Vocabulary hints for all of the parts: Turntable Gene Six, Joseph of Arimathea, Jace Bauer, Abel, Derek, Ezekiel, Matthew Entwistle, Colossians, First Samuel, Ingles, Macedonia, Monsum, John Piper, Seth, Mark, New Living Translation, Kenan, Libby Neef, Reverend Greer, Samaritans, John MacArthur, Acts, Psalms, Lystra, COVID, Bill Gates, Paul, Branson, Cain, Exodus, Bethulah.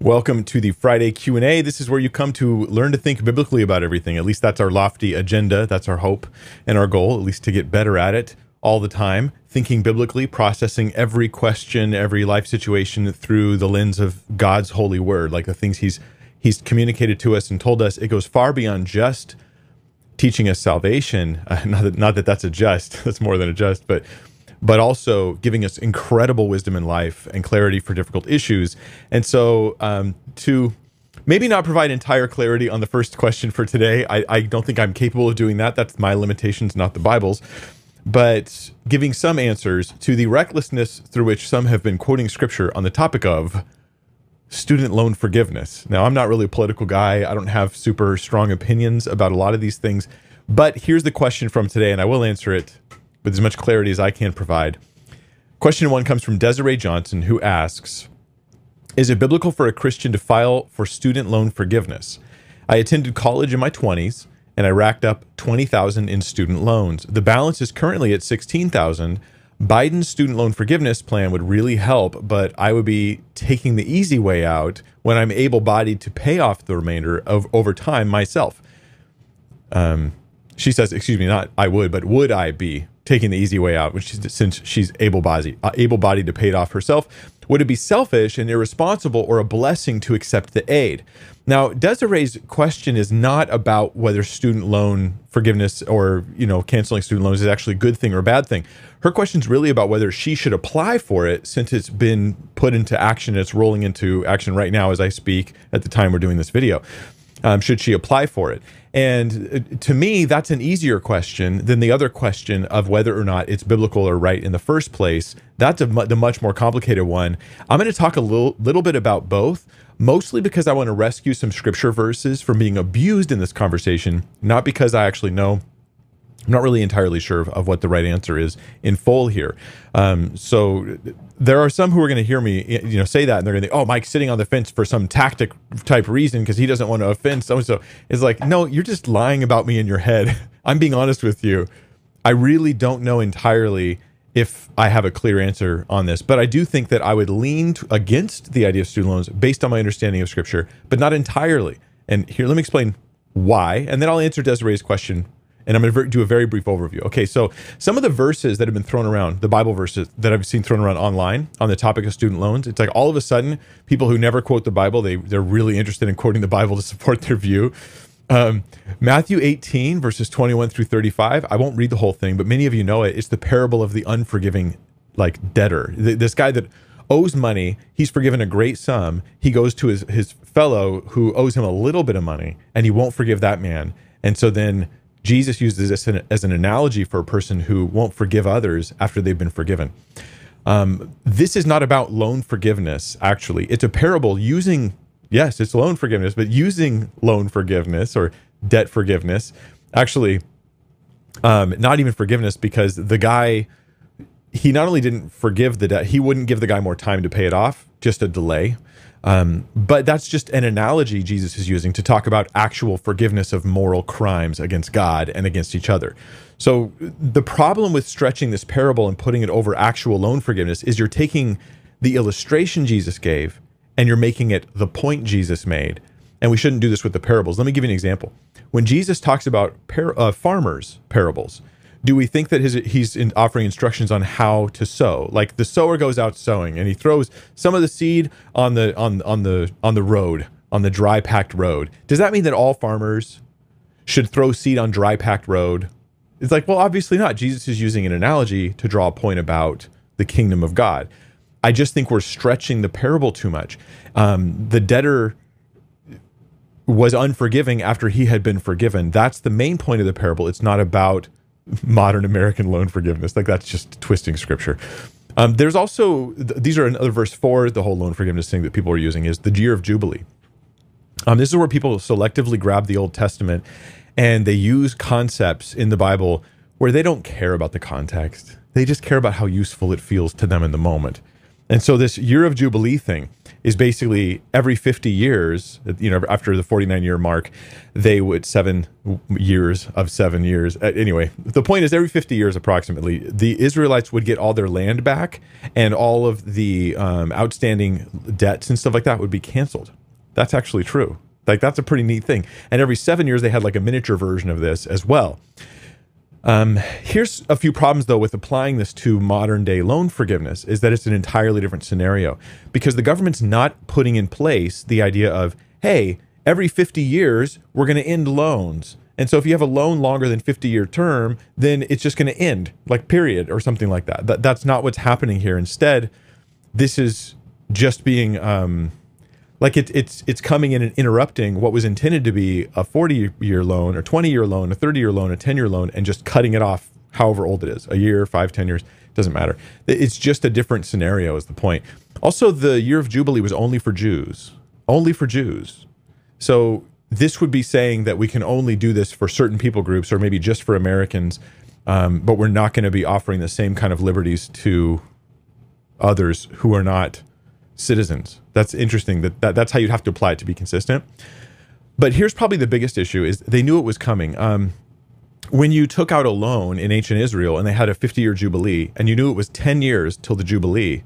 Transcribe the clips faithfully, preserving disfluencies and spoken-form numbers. Welcome to the Friday Q and A. This is where you come to learn to think biblically about everything. At least that's our lofty agenda. That's our hope and our goal, at least to get better at it all the time, thinking biblically, processing every question, every life situation through the lens of God's holy word, like the things he's he's communicated to us and told us. It goes far beyond just teaching us salvation. Uh, not, that, not that that's a just, that's more than a just, but but also giving us incredible wisdom in life and clarity for difficult issues. And so um, to maybe not provide entire clarity on the first question for today, I, I don't think I'm capable of doing that. That's my limitations, not the Bible's. But giving some answers to the recklessness through which some have been quoting scripture on the topic of student loan forgiveness. Now, I'm not really a political guy. I don't have super strong opinions about a lot of these things. But here's the question from today, and I will answer it with as much clarity as I can provide. Question one comes from Desiree Johnson, who asks, is it biblical for a Christian to file for student loan forgiveness? I attended college in my twenties, and I racked up twenty thousand dollars in student loans. The balance is currently at sixteen thousand dollars. Biden's student loan forgiveness plan would really help, but I would be taking the easy way out when I'm able-bodied to pay off the remainder of over time myself. Um, she says, excuse me, not I would, but would I be taking the easy way out, which is, since she's able-bodied, able-bodied to pay it off herself, would it be selfish and irresponsible or a blessing to accept the aid? Now, Desiree's question is not about whether student loan forgiveness or, you know, canceling student loans is actually a good thing or a bad thing. Her question is really about whether she should apply for it, since it's been put into action. It's rolling into action right now as I speak at the time we're doing this video. Um, should she apply for it? And to me, that's an easier question than the other question of whether or not it's biblical or right in the first place. That's a, the much more complicated one. I'm going to talk a little, little bit about both, mostly because I want to rescue some scripture verses from being abused in this conversation, not because I actually know. I'm not really entirely sure of, of what the right answer is in full here. Um, so there are some who are going to hear me, you know, say that, and they're going to think, oh, Mike's sitting on the fence for some tactic type reason because he doesn't want to offend so-and-so. It's like, no, you're just lying about me in your head. I'm being honest with you. I really don't know entirely if I have a clear answer on this, but I do think that I would lean to, against the idea of student loans based on my understanding of scripture, but not entirely. And here, let me explain why, and then I'll answer Desiree's question. And I'm going to do a very brief overview. Okay, so some of the verses that have been thrown around, the Bible verses that I've seen thrown around online on the topic of student loans, it's like all of a sudden, people who never quote the Bible, they, they're really interested in quoting the Bible to support their view. Um, Matthew eighteen, verses twenty-one through thirty-five, I won't read the whole thing, but many of you know it. It's the parable of the unforgiving like debtor. This guy that owes money, he's forgiven a great sum. He goes to his, his fellow who owes him a little bit of money, and he won't forgive that man. And so then Jesus uses this as an analogy for a person who won't forgive others after they've been forgiven. Um, this is not about loan forgiveness, actually. It's a parable using, yes, it's loan forgiveness, but using loan forgiveness or debt forgiveness, actually, um, not even forgiveness, because the guy, he not only didn't forgive the debt, he wouldn't give the guy more time to pay it off, just a delay. Um, but that's just an analogy Jesus is using to talk about actual forgiveness of moral crimes against God and against each other. So the problem with stretching this parable and putting it over actual loan forgiveness is you're taking the illustration Jesus gave and you're making it the point Jesus made. And we shouldn't do this with the parables. Let me give you an example. When Jesus talks about par- uh, farmers' parables, do we think that his, he's in offering instructions on how to sow? Like the sower goes out sowing, and he throws some of the seed on the on on the on the road, on the dry packed road. Does that mean that all farmers should throw seed on dry packed road? It's like, well, obviously not. Jesus is using an analogy to draw a point about the kingdom of God. I just think we're stretching the parable too much. Um, the debtor was unforgiving after he had been forgiven. That's the main point of the parable. It's not about modern American loan forgiveness. Like that's just twisting scripture. Um, there's also, th- these are another verse for the whole loan forgiveness thing that people are using is the year of Jubilee. Um, this is where people selectively grab the Old Testament and they use concepts in the Bible where they don't care about the context. They just care about how useful it feels to them in the moment. And so this year of Jubilee thing, is basically every fifty years, you know, after the forty-nine year mark, they would seven years of seven years. Anyway, the point is every fifty years, approximately, the Israelites would get all their land back, and all of the um, outstanding debts and stuff like that would be canceled. That's actually true. Like, that's a pretty neat thing. And every seven years, they had like a miniature version of this as well. Um, here's a few problems, though, with applying this to modern day loan forgiveness, is that it's an entirely different scenario, because the government's not putting in place the idea of, hey, every fifty years, we're going to end loans. And so if you have a loan longer than fifty year term, then it's just going to end, like, period, or something like that. That that's not what's happening here. Instead, this is just being um, like it, it's it's coming in and interrupting what was intended to be a forty year loan, or twenty year loan, a thirty year loan, a ten year loan, and just cutting it off however old it is, a year, five, ten years, doesn't matter. It's just a different scenario is the point. Also, the year of Jubilee was only for Jews, only for Jews. So this would be saying that we can only do this for certain people groups, or maybe just for Americans, um, but we're not going to be offering the same kind of liberties to others who are not citizens. That's interesting. That, that that's how you'd have to apply it to be consistent. But here's probably the biggest issue: is they knew it was coming. Um, when you took out a loan in ancient Israel and they had a fifty year jubilee, and you knew it was ten years till the jubilee,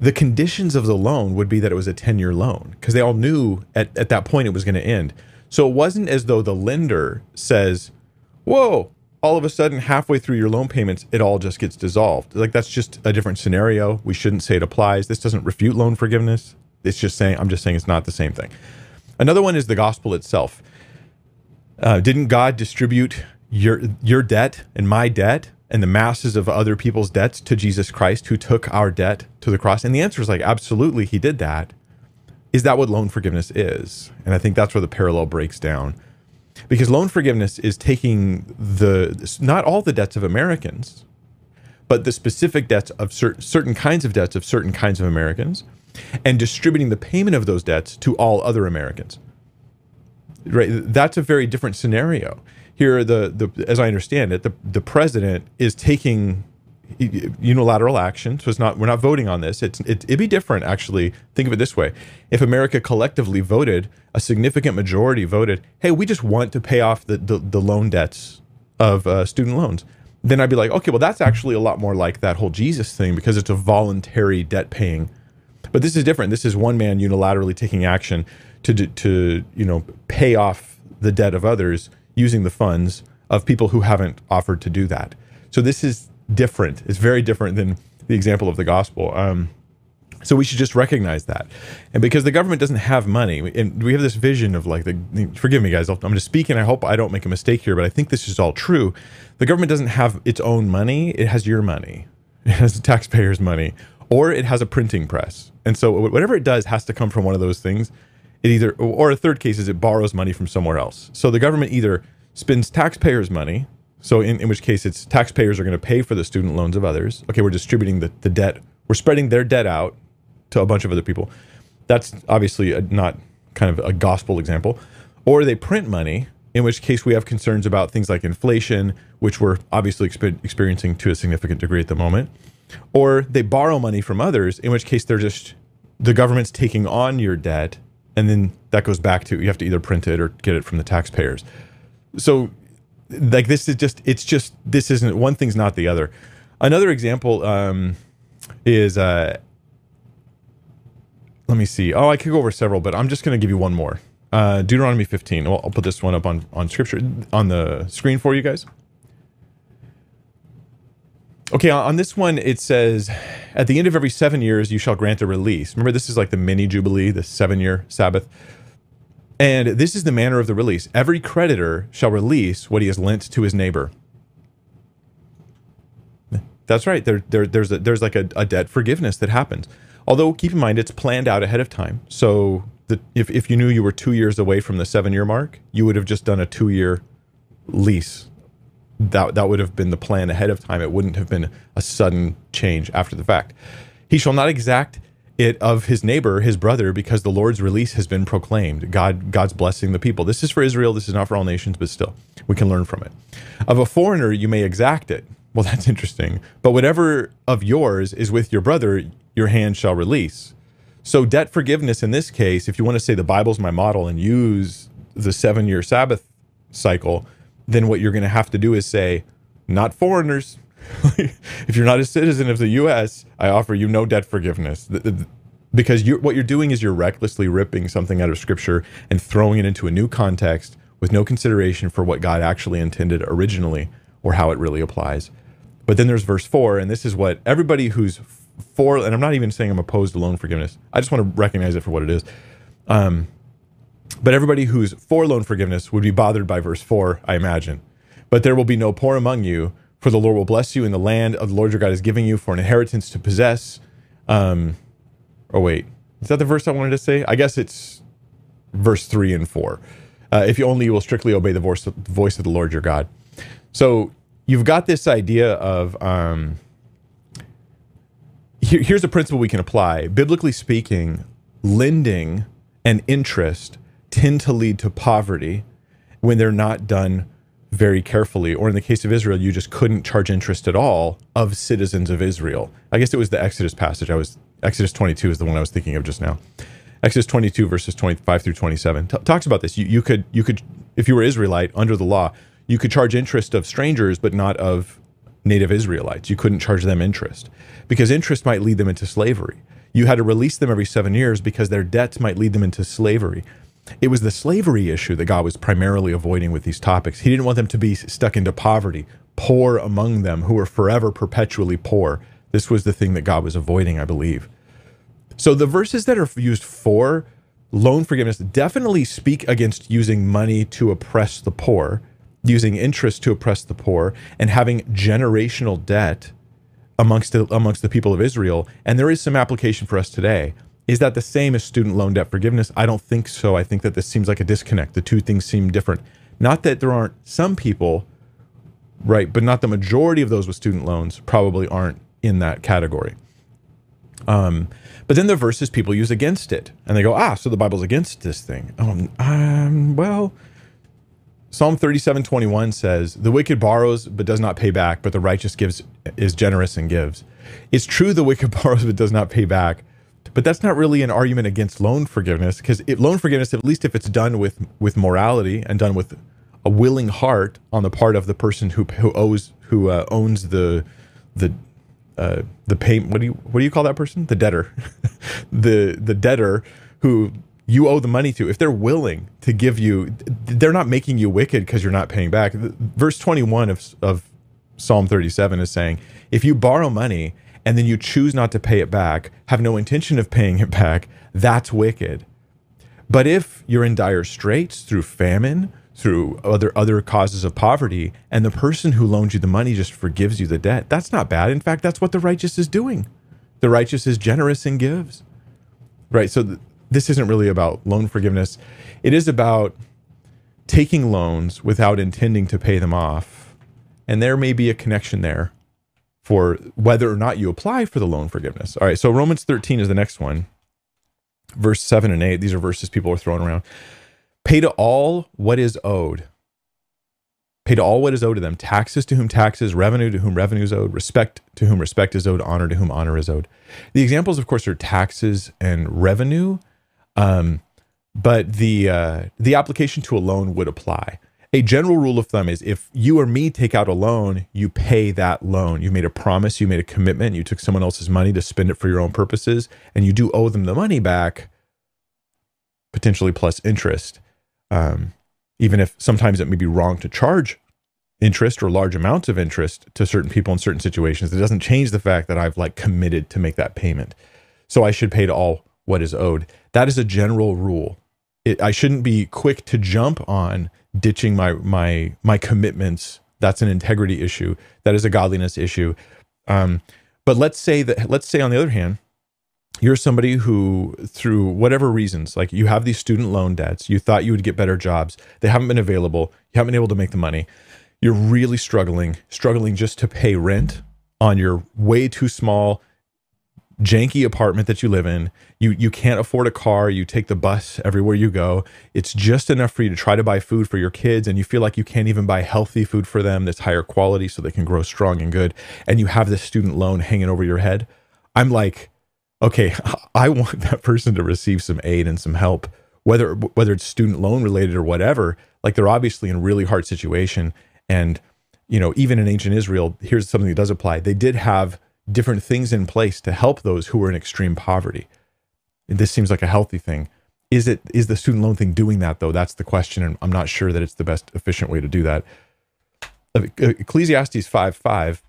the conditions of the loan would be that it was a ten year loan, because they all knew at, at that point it was going to end. So it wasn't as though the lender says, "Whoa, all of a sudden halfway through your loan payments, it all just gets dissolved." Like, that's just a different scenario. We shouldn't say it applies. This doesn't refute loan forgiveness. It's just saying, I'm just saying it's not the same thing. Another one is the gospel itself. Uh, didn't God distribute your, your debt and my debt and the masses of other people's debts to Jesus Christ, who took our debt to the cross? And the answer is, like, absolutely, he did that. Is that what loan forgiveness is? And I think that's where the parallel breaks down. Because loan forgiveness is taking the, not all the debts of Americans, but the specific debts of certain, certain kinds of debts of certain kinds of Americans, and distributing the payment of those debts to all other Americans. Right? That's a very different scenario. Here, the, the as I understand it, the, the president is taking unilateral action. So it's not, we're not voting on this. It's, it, it'd be different, actually. Think of it this way. If America collectively voted, a significant majority voted, hey, we just want to pay off the, the, the loan debts of uh, student loans, then I'd be like, okay, well, that's actually a lot more like that whole Jesus thing, because it's a voluntary debt paying. But this is different. This is one man unilaterally taking action to, to you know, pay off the debt of others using the funds of people who haven't offered to do that. So this is different. It's very different than the example of the gospel. Um, so we should just recognize that. And because the government doesn't have money, and we have this vision of like, the, forgive me guys, I'm going to speak and I hope I don't make a mistake here, but I think this is all true. The government doesn't have its own money. It has your money. It has taxpayers' money, or it has a printing press. And so whatever it does has to come from one of those things. It either, or a third case is it borrows money from somewhere else. So the government either spends taxpayers' money, so in, in which case it's taxpayers are going to pay for the student loans of others. Okay, we're distributing the, the debt. We're spreading their debt out to a bunch of other people. That's obviously a, not kind of a gospel example. Or they print money, in which case we have concerns about things like inflation, which we're obviously exp- experiencing to a significant degree at the moment. Or they borrow money from others, in which case they're just, the government's taking on your debt, and then that goes back to, you have to either print it or get it from the taxpayers. So like this is just, it's just, this isn't, one thing's not the other. Another example um, is, uh, let me see. Oh, I could go over several, but I'm just going to give you one more. Uh, Deuteronomy fifteen. I'll, I'll put this one up on, on scripture, on the screen for you guys. Okay, on this one, it says, at the end of every seven years, you shall grant a release. Remember, this is like the mini Jubilee, the seven-year Sabbath. And this is the manner of the release. Every creditor shall release what he has lent to his neighbor. That's right. There, there, there's a, there's like a, a debt forgiveness that happens. Although, keep in mind, it's planned out ahead of time. So the, if, if you knew you were two years away from the seven-year mark, you would have just done a two-year lease. That, that would have been the plan ahead of time. It wouldn't have been a sudden change after the fact. He shall not exact it of his neighbor, his brother, because the Lord's release has been proclaimed. God, God's blessing the people. This is for Israel. This is not for all nations, but still, we can learn from it. Of a foreigner, you may exact it. Well, that's interesting. But whatever of yours is with your brother, your hand shall release. So debt forgiveness in this case, if you want to say the Bible's my model and use the seven-year Sabbath cycle, then what you're going to have to do is say, not foreigners. If you're not a citizen of the U S, I offer you no debt forgiveness. Because you're, what you're doing is you're recklessly ripping something out of Scripture and throwing it into a new context with no consideration for what God actually intended originally or how it really applies. But then there's verse four, and this is what everybody who's for, and I'm not even saying I'm opposed to loan forgiveness. I just want to recognize it for what it is. Um, but everybody who's for loan forgiveness would be bothered by verse four, I imagine. But there will be no poor among you, for the Lord will bless you in the land of the Lord your God is giving you for an inheritance to possess. Um, oh, wait, is that the verse I wanted to say? I guess it's verse three and four. Uh, if you only you will strictly obey the voice, the voice of the Lord your God. So you've got this idea of, um, here, here's a principle we can apply. Biblically speaking, lending and interest tend to lead to poverty when they're not done very carefully. Or in the case of Israel, you just couldn't charge interest at all of citizens of Israel. I guess it was the Exodus passage. I was Exodus twenty-two is the one I was thinking of just now. Exodus twenty-two, verses twenty-five through twenty-seven t- talks about this. You, you could, you could, if you were Israelite under the law, you could charge interest of strangers, but not of native Israelites. You couldn't charge them interest because interest might lead them into slavery. You had to release them every seven years because their debts might lead them into slavery. It was the slavery issue that God was primarily avoiding with these topics. He didn't want them to be stuck into poverty, poor among them who were forever perpetually poor. This was the thing that God was avoiding, I believe. So the verses that are used for loan forgiveness definitely speak against using money to oppress the poor, using interest to oppress the poor, and having generational debt amongst the, amongst the people of Israel. And there is some application for us today. Is that the same as student loan debt forgiveness? I don't think so. I think that this seems like a disconnect. The two things seem different. Not that there aren't some people, right, but not the majority of those with student loans probably aren't in that category. Um, but then the verses people use against it, and they go, ah, so the Bible's against this thing. Um, um, well, Psalm thirty-seven twenty-one says, the wicked borrows but does not pay back, but the righteous gives is generous and gives. It's true the wicked borrows but does not pay back, but that's not really an argument against loan forgiveness, because loan forgiveness, at least if it's done with, with morality and done with a willing heart on the part of the person who who owes who uh, owns the the uh, the pay, what do you what do you call that person? The debtor, the the debtor who you owe the money to, if they're willing to give you, they're not making you wicked because you're not paying back. Verse twenty-one of, of Psalm thirty-seven is saying, if you borrow money and then you choose not to pay it back, have no intention of paying it back, that's wicked. But if you're in dire straits through famine, through other, other causes of poverty, and the person who loaned you the money just forgives you the debt, that's not bad. In fact, that's what the righteous is doing. The righteous is generous and gives, right? So the, This isn't really about loan forgiveness. It is about taking loans without intending to pay them off. And there may be a connection there for whether or not you apply for the loan forgiveness. All right, so Romans thirteen is the next one. Verse seven and eight, these are verses people are throwing around. Pay to all what is owed. Pay to all what is owed to them. Taxes to whom taxes, revenue to whom revenue is owed, respect to whom respect is owed, honor to whom honor is owed. The examples, of course, are taxes and revenue. Um, but the, uh, the application to a loan would apply. A general rule of thumb is if you or me take out a loan, you pay that loan. You made a promise, you made a commitment, you took someone else's money to spend it for your own purposes, and you do owe them the money back, potentially plus interest. Um, even if sometimes it may be wrong to charge interest or large amounts of interest to certain people in certain situations, it doesn't change the fact that I've like committed to make that payment. So I should pay to all what is owed. That is a general rule. It, I shouldn't be quick to jump on ditching my my my commitments. That's an integrity issue. That is a godliness issue. Um, but let's say that let's say on the other hand, you're somebody who, through whatever reasons, like you have these student loan debts, you thought you would get better jobs, they haven't been available, you haven't been able to make the money, you're really struggling, struggling just to pay rent on your way too small janky apartment that you live in. You you can't afford a car. You take the bus everywhere you go. It's just enough for you to try to buy food for your kids, and you feel like you can't even buy healthy food for them that's higher quality so they can grow strong and good, and you have this student loan hanging over your head. I'm like, okay, I want that person to receive some aid and some help, whether whether it's student loan related or whatever. Like, they're obviously in a really hard situation. And, you know, even in ancient Israel, here's something that does apply. They did have different things in place to help those who were in extreme poverty. And this seems like a healthy thing. Is it, is the student loan thing doing that, though? That's the question. And I'm not sure that it's the best efficient way to do that. Ecclesiastes five five.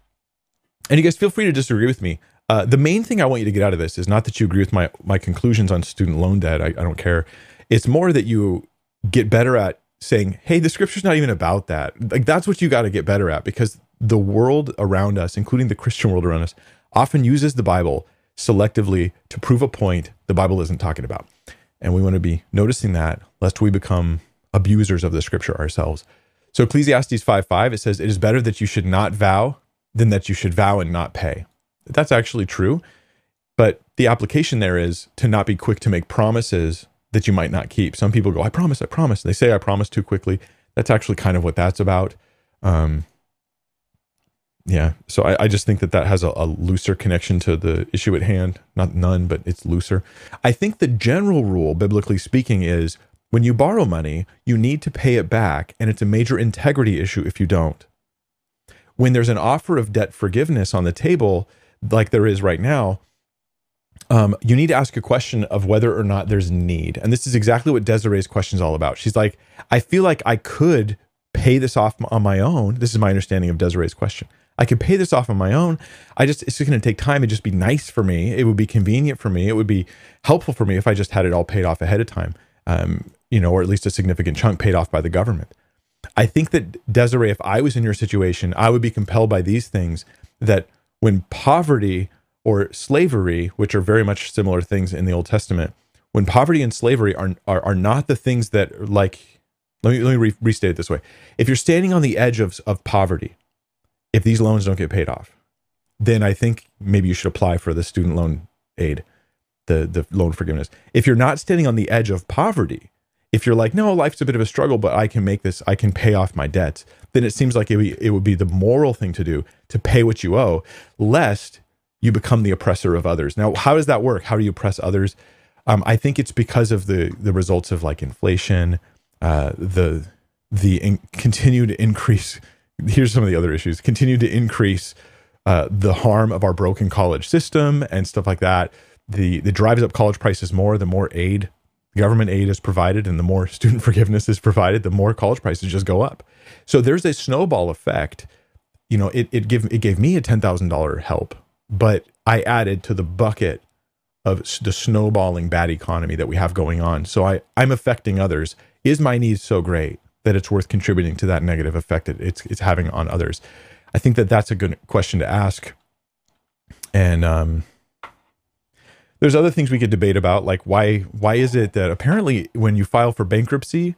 And you guys feel free to disagree with me. Uh, the main thing I want you to get out of this is not that you agree with my, my conclusions on student loan debt. I, I don't care. It's more that you get better at saying, hey, the scripture's not even about that. Like, that's what you got to get better at, because the world around us, including the Christian world around us, often uses the Bible selectively to prove a point the Bible isn't talking about. And we want to be noticing that, lest we become abusers of the scripture ourselves. So Ecclesiastes five five, it says, it is better that you should not vow than that you should vow and not pay. That's actually true, but the application there is to not be quick to make promises that you might not keep. Some people go, I promise, I promise. And they say, I promise too quickly. That's actually kind of what that's about. Um, yeah, so I, I just think that that has a, a looser connection to the issue at hand. Not none, but it's looser. I think the general rule, biblically speaking, is when you borrow money, you need to pay it back, and it's a major integrity issue if you don't. When there's an offer of debt forgiveness on the table, like there is right now, um, you need to ask a question of whether or not there's need. And this is exactly what Desiree's question is all about. She's like, I feel like I could pay this off on my own. This is my understanding of Desiree's question. I could pay this off on my own. I just, it's just going to take time. It'd just be nice for me. It would be convenient for me. It would be helpful for me if I just had it all paid off ahead of time, um, you know, or at least a significant chunk paid off by the government. I think that, Desiree, if I was in your situation, I would be compelled by these things, that when poverty or slavery, which are very much similar things in the Old Testament, when poverty and slavery are are, are not the things that are like, let me, let me re- restate it this way. If you're standing on the edge of, of poverty, if these loans don't get paid off, then I think maybe you should apply for the student loan aid, the, the loan forgiveness. If you're not standing on the edge of poverty, if you're like, no, life's a bit of a struggle, but I can make this, I can pay off my debts, then it seems like it would be, it would be the moral thing to do, to pay what you owe, lest you become the oppressor of others. Now, how does that work? How do you oppress others? Um, I think it's because of the the results of like inflation, uh, the the in, continued increase. Here's some of the other issues. Continue to increase uh, the harm of our broken college system and stuff like that. The the drives up college prices more. The more aid. Government aid is provided, and the more student forgiveness is provided, the more college prices just go up. So there's a snowball effect. You know, it it give it gave me a ten thousand dollars help, but I added to the bucket of the snowballing bad economy that we have going on. So I I'm affecting others. Is my need so great that it's worth contributing to that negative effect that it's it's having on others? I think that that's a good question to ask. And um. There's other things we could debate about, like why why is it that apparently when you file for bankruptcy,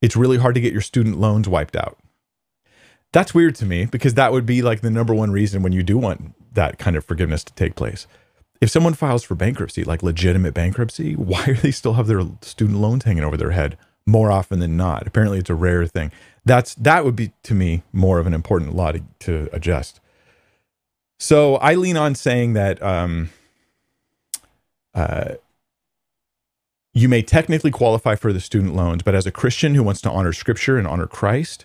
it's really hard to get your student loans wiped out? That's weird to me, because that would be like the number one reason when you do want that kind of forgiveness to take place. If someone files for bankruptcy, like legitimate bankruptcy, why do they still have their student loans hanging over their head more often than not? Apparently it's a rare thing. That's that would be, to me, more of an important law to, to adjust. So I lean on saying that... Um, Uh, you may technically qualify for the student loans, but as a Christian who wants to honor scripture and honor Christ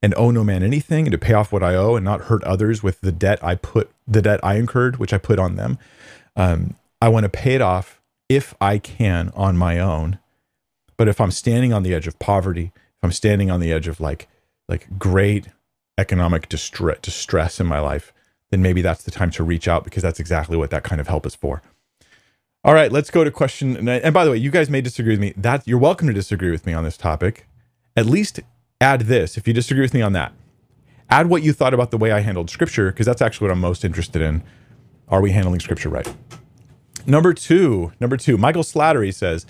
and owe no man anything and to pay off what I owe and not hurt others with the debt I put, the debt I incurred, which I put on them, um, I want to pay it off if I can on my own. But if I'm standing on the edge of poverty, if I'm standing on the edge of like, like great economic distre- distress in my life, then maybe that's the time to reach out, because that's exactly what that kind of help is for. All right, let's go to question nine. And by the way, you guys may disagree with me. That you're welcome to disagree with me on this topic. At least add this, if you disagree with me on that. Add what you thought about the way I handled scripture, because that's actually what I'm most interested in. Are we handling scripture right? Number two, number two, Michael Slattery says,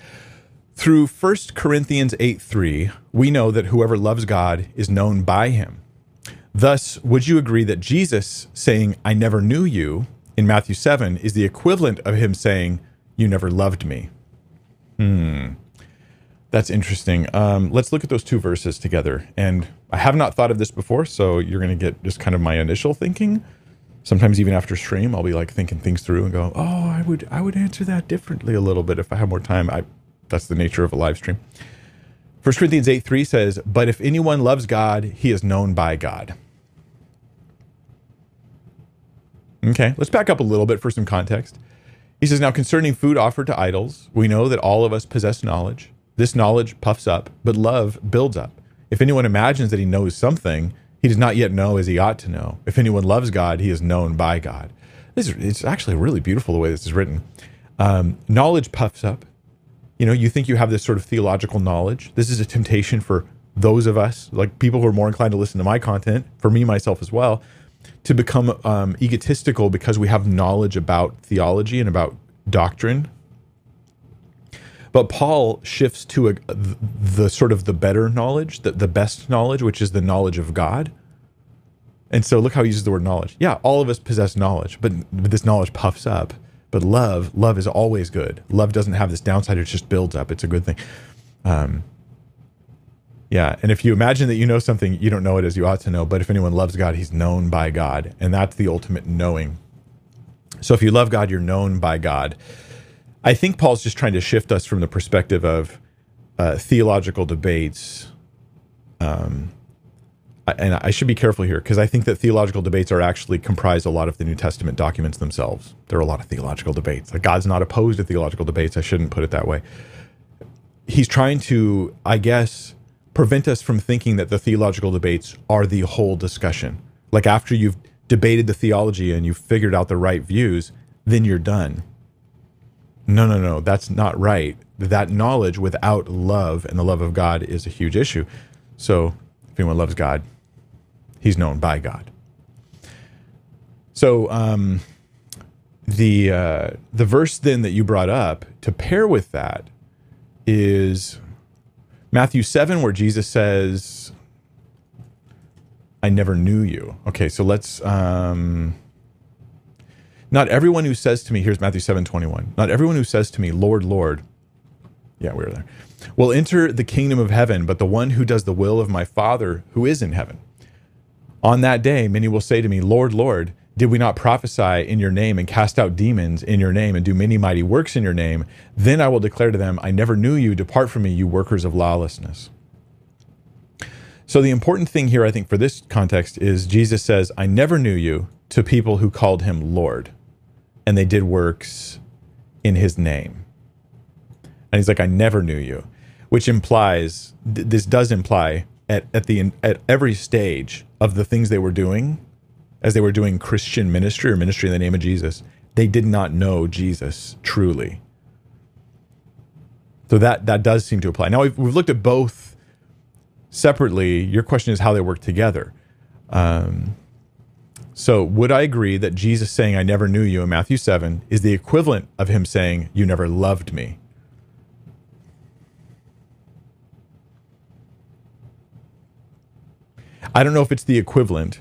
through First Corinthians eight three, we know that whoever loves God is known by him. Thus, would you agree that Jesus saying, I never knew you, in Matthew seven, is the equivalent of him saying, you never loved me? Hmm. That's interesting. Um, let's look at those two verses together. And I have not thought of this before, so you're going to get just kind of my initial thinking. sometimes even after stream, I'll be like thinking things through and go, oh, I would I would answer that differently a little bit if I had more time. I, that's the nature of a live stream. First Corinthians eight three says, but if anyone loves God, he is known by God. Okay, let's back up a little bit for some context. He says, now concerning food offered to idols, we know that all of us possess knowledge. This knowledge puffs up, but love builds up. If anyone imagines that he knows something, he does not yet know as he ought to know. If anyone loves God, he is known by God. This is, it's actually really beautiful the way this is written. Um, knowledge puffs up. You know, you think you have this sort of theological knowledge. This is a temptation for those of us, like people who are more inclined to listen to my content, for me, myself as well, to become um, egotistical because we have knowledge about theology and about doctrine. But Paul shifts to a, the sort of the better knowledge, the, the best knowledge, which is the knowledge of God. And so look how he uses the word knowledge. Yeah, all of us possess knowledge, but this knowledge puffs up. But love, love is always good. Love doesn't have this downside. It just builds up. It's a good thing. Um, Yeah, and if you imagine that you know something, you don't know it as you ought to know, but if anyone loves God, he's known by God, and that's the ultimate knowing. So if you love God, you're known by God. I think Paul's just trying to shift us from the perspective of uh, theological debates, um, and I should be careful here, because I think that theological debates are actually comprised a lot of the New Testament documents themselves. There are a lot of theological debates. Like, God's not opposed to theological debates. I shouldn't put it that way. He's trying to, I guess, prevent us from thinking that the theological debates are the whole discussion. Like, after you've debated the theology and you've figured out the right views, then you're done. No, no, no, that's not right. That knowledge without love and the love of God is a huge issue. So if anyone loves God, he's known by God. So um, the, uh, the verse then that you brought up to pair with that is Matthew seven, where Jesus says, I never knew you. Okay, so let's, um, not everyone who says to me, here's Matthew seven twenty-one, not everyone who says to me, Lord, Lord, yeah, we were there, will enter the kingdom of heaven, but the one who does the will of my Father who is in heaven. On that day, many will say to me, Lord, Lord, did we not prophesy in your name and cast out demons in your name and do many mighty works in your name? Then I will declare to them, I never knew you. Depart from me, you workers of lawlessness. So the important thing here, I think, for this context is Jesus says, I never knew you, to people who called him Lord, and they did works in his name. And he's like, I never knew you, which implies, th- this does imply at, at, the, at every stage of the things they were doing, as they were doing Christian ministry or ministry in the name of Jesus, they did not know Jesus truly. So that, that does seem to apply. Now, we've, we've looked at both separately. Your question is how they work together. Um, so would I agree that Jesus saying, I never knew you in Matthew seven is the equivalent of him saying, you never loved me? I don't know if it's the equivalent.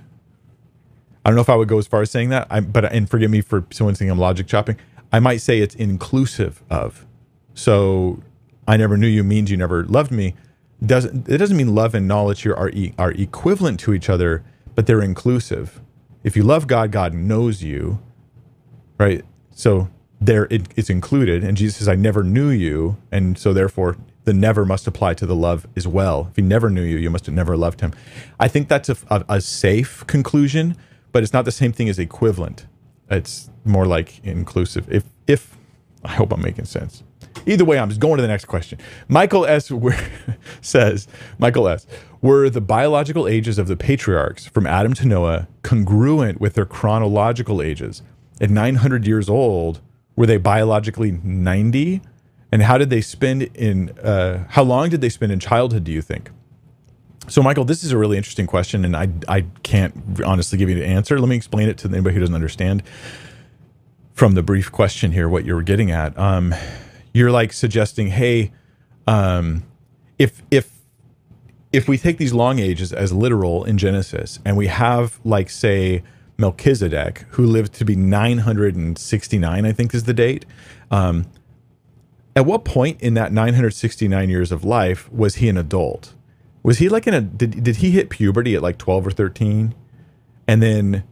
I don't know if I would go as far as saying that, I, but and forgive me for someone saying I'm logic chopping. I might say it's inclusive of. So I never knew you means you never loved me. Doesn't it doesn't mean love and knowledge here are e, are equivalent to each other, but they're inclusive. If you love God, God knows you, right? So there it, it's included. And Jesus says, I never knew you. And so therefore, the never must apply to the love as well. If he never knew you, you must have never loved him. I think that's a, a, a safe conclusion, but it's not the same thing as equivalent. It's more like inclusive. If, if I hope I'm making sense. Either way, I'm just going to the next question. Michael S. says, Michael S., were the biological ages of the patriarchs from Adam to Noah congruent with their chronological ages? At nine hundred years old, were they biologically ninety? And how did they spend in, uh, how long did they spend in childhood, do you think? So, Michael, this is a really interesting question, and I I can't honestly give you an answer. Let me explain it to anybody who doesn't understand from the brief question here what you're getting at. Um, you're like suggesting, hey, um, if if if we take these long ages as literal in Genesis, and we have, like, say, Melchizedek, who lived to be nine hundred sixty-nine, I think is the date. Um, at what point in that nine hundred sixty-nine years of life was he an adult? Was he like in a, did, did he hit puberty at like twelve or thirteen? And then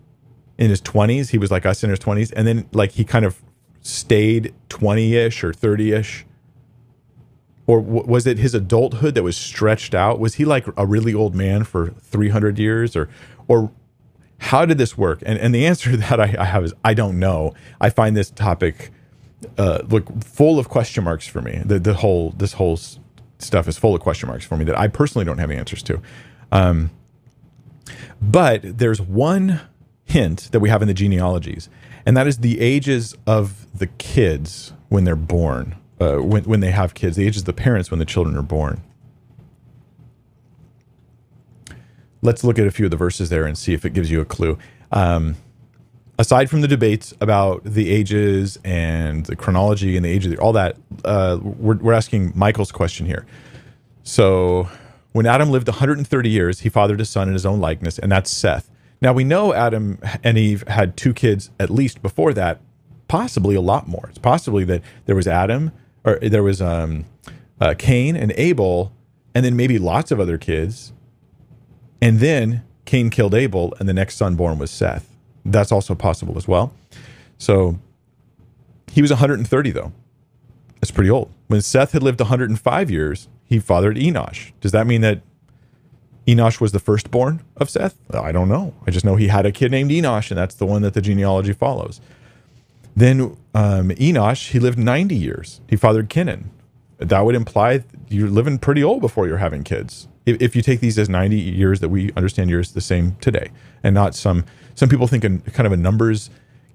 in his twenties. He was like us in his twenties. And then like he kind of stayed twenty-ish or thirty-ish. Or w- was it his adulthood that was stretched out? Was he like a really old man for three hundred years? Or or how did this work? And and the answer that I, I have is I don't know. I find this topic uh, look full of question marks for me. The, the whole This whole stuff is full of question marks for me that I personally don't have answers to. Um, but there's one hint that we have in the genealogies, and that is the ages of the kids when they're born, uh, when, when they have kids, the ages of the parents when the children are born. Let's look at a few of the verses there and see if it gives you a clue. Um, aside from the debates about the ages and the chronology and the age of the, all that, uh, we're, we're asking Michael's question here. So when Adam lived one hundred thirty years, he fathered a son in his own likeness, and that's Seth. Now, we know Adam and Eve had two kids at least before that, possibly a lot more. It's possibly that there was Adam, or there was um, uh, Cain and Abel, and then maybe lots of other kids. And then Cain killed Abel, and the next son born was Seth. That's also possible as well. So he was one hundred thirty, though. That's pretty old. When Seth had lived one hundred five years, he fathered Enosh. Does that mean that Enosh was the firstborn of Seth? I don't know. I just know he had a kid named Enosh, and that's the one that the genealogy follows. Then um, Enosh, he lived ninety years. He fathered Kenan. That would imply you're living pretty old before you're having kids. If, if you take these as ninety years that we understand years the same today, and not some, some people think a, kind of a numbers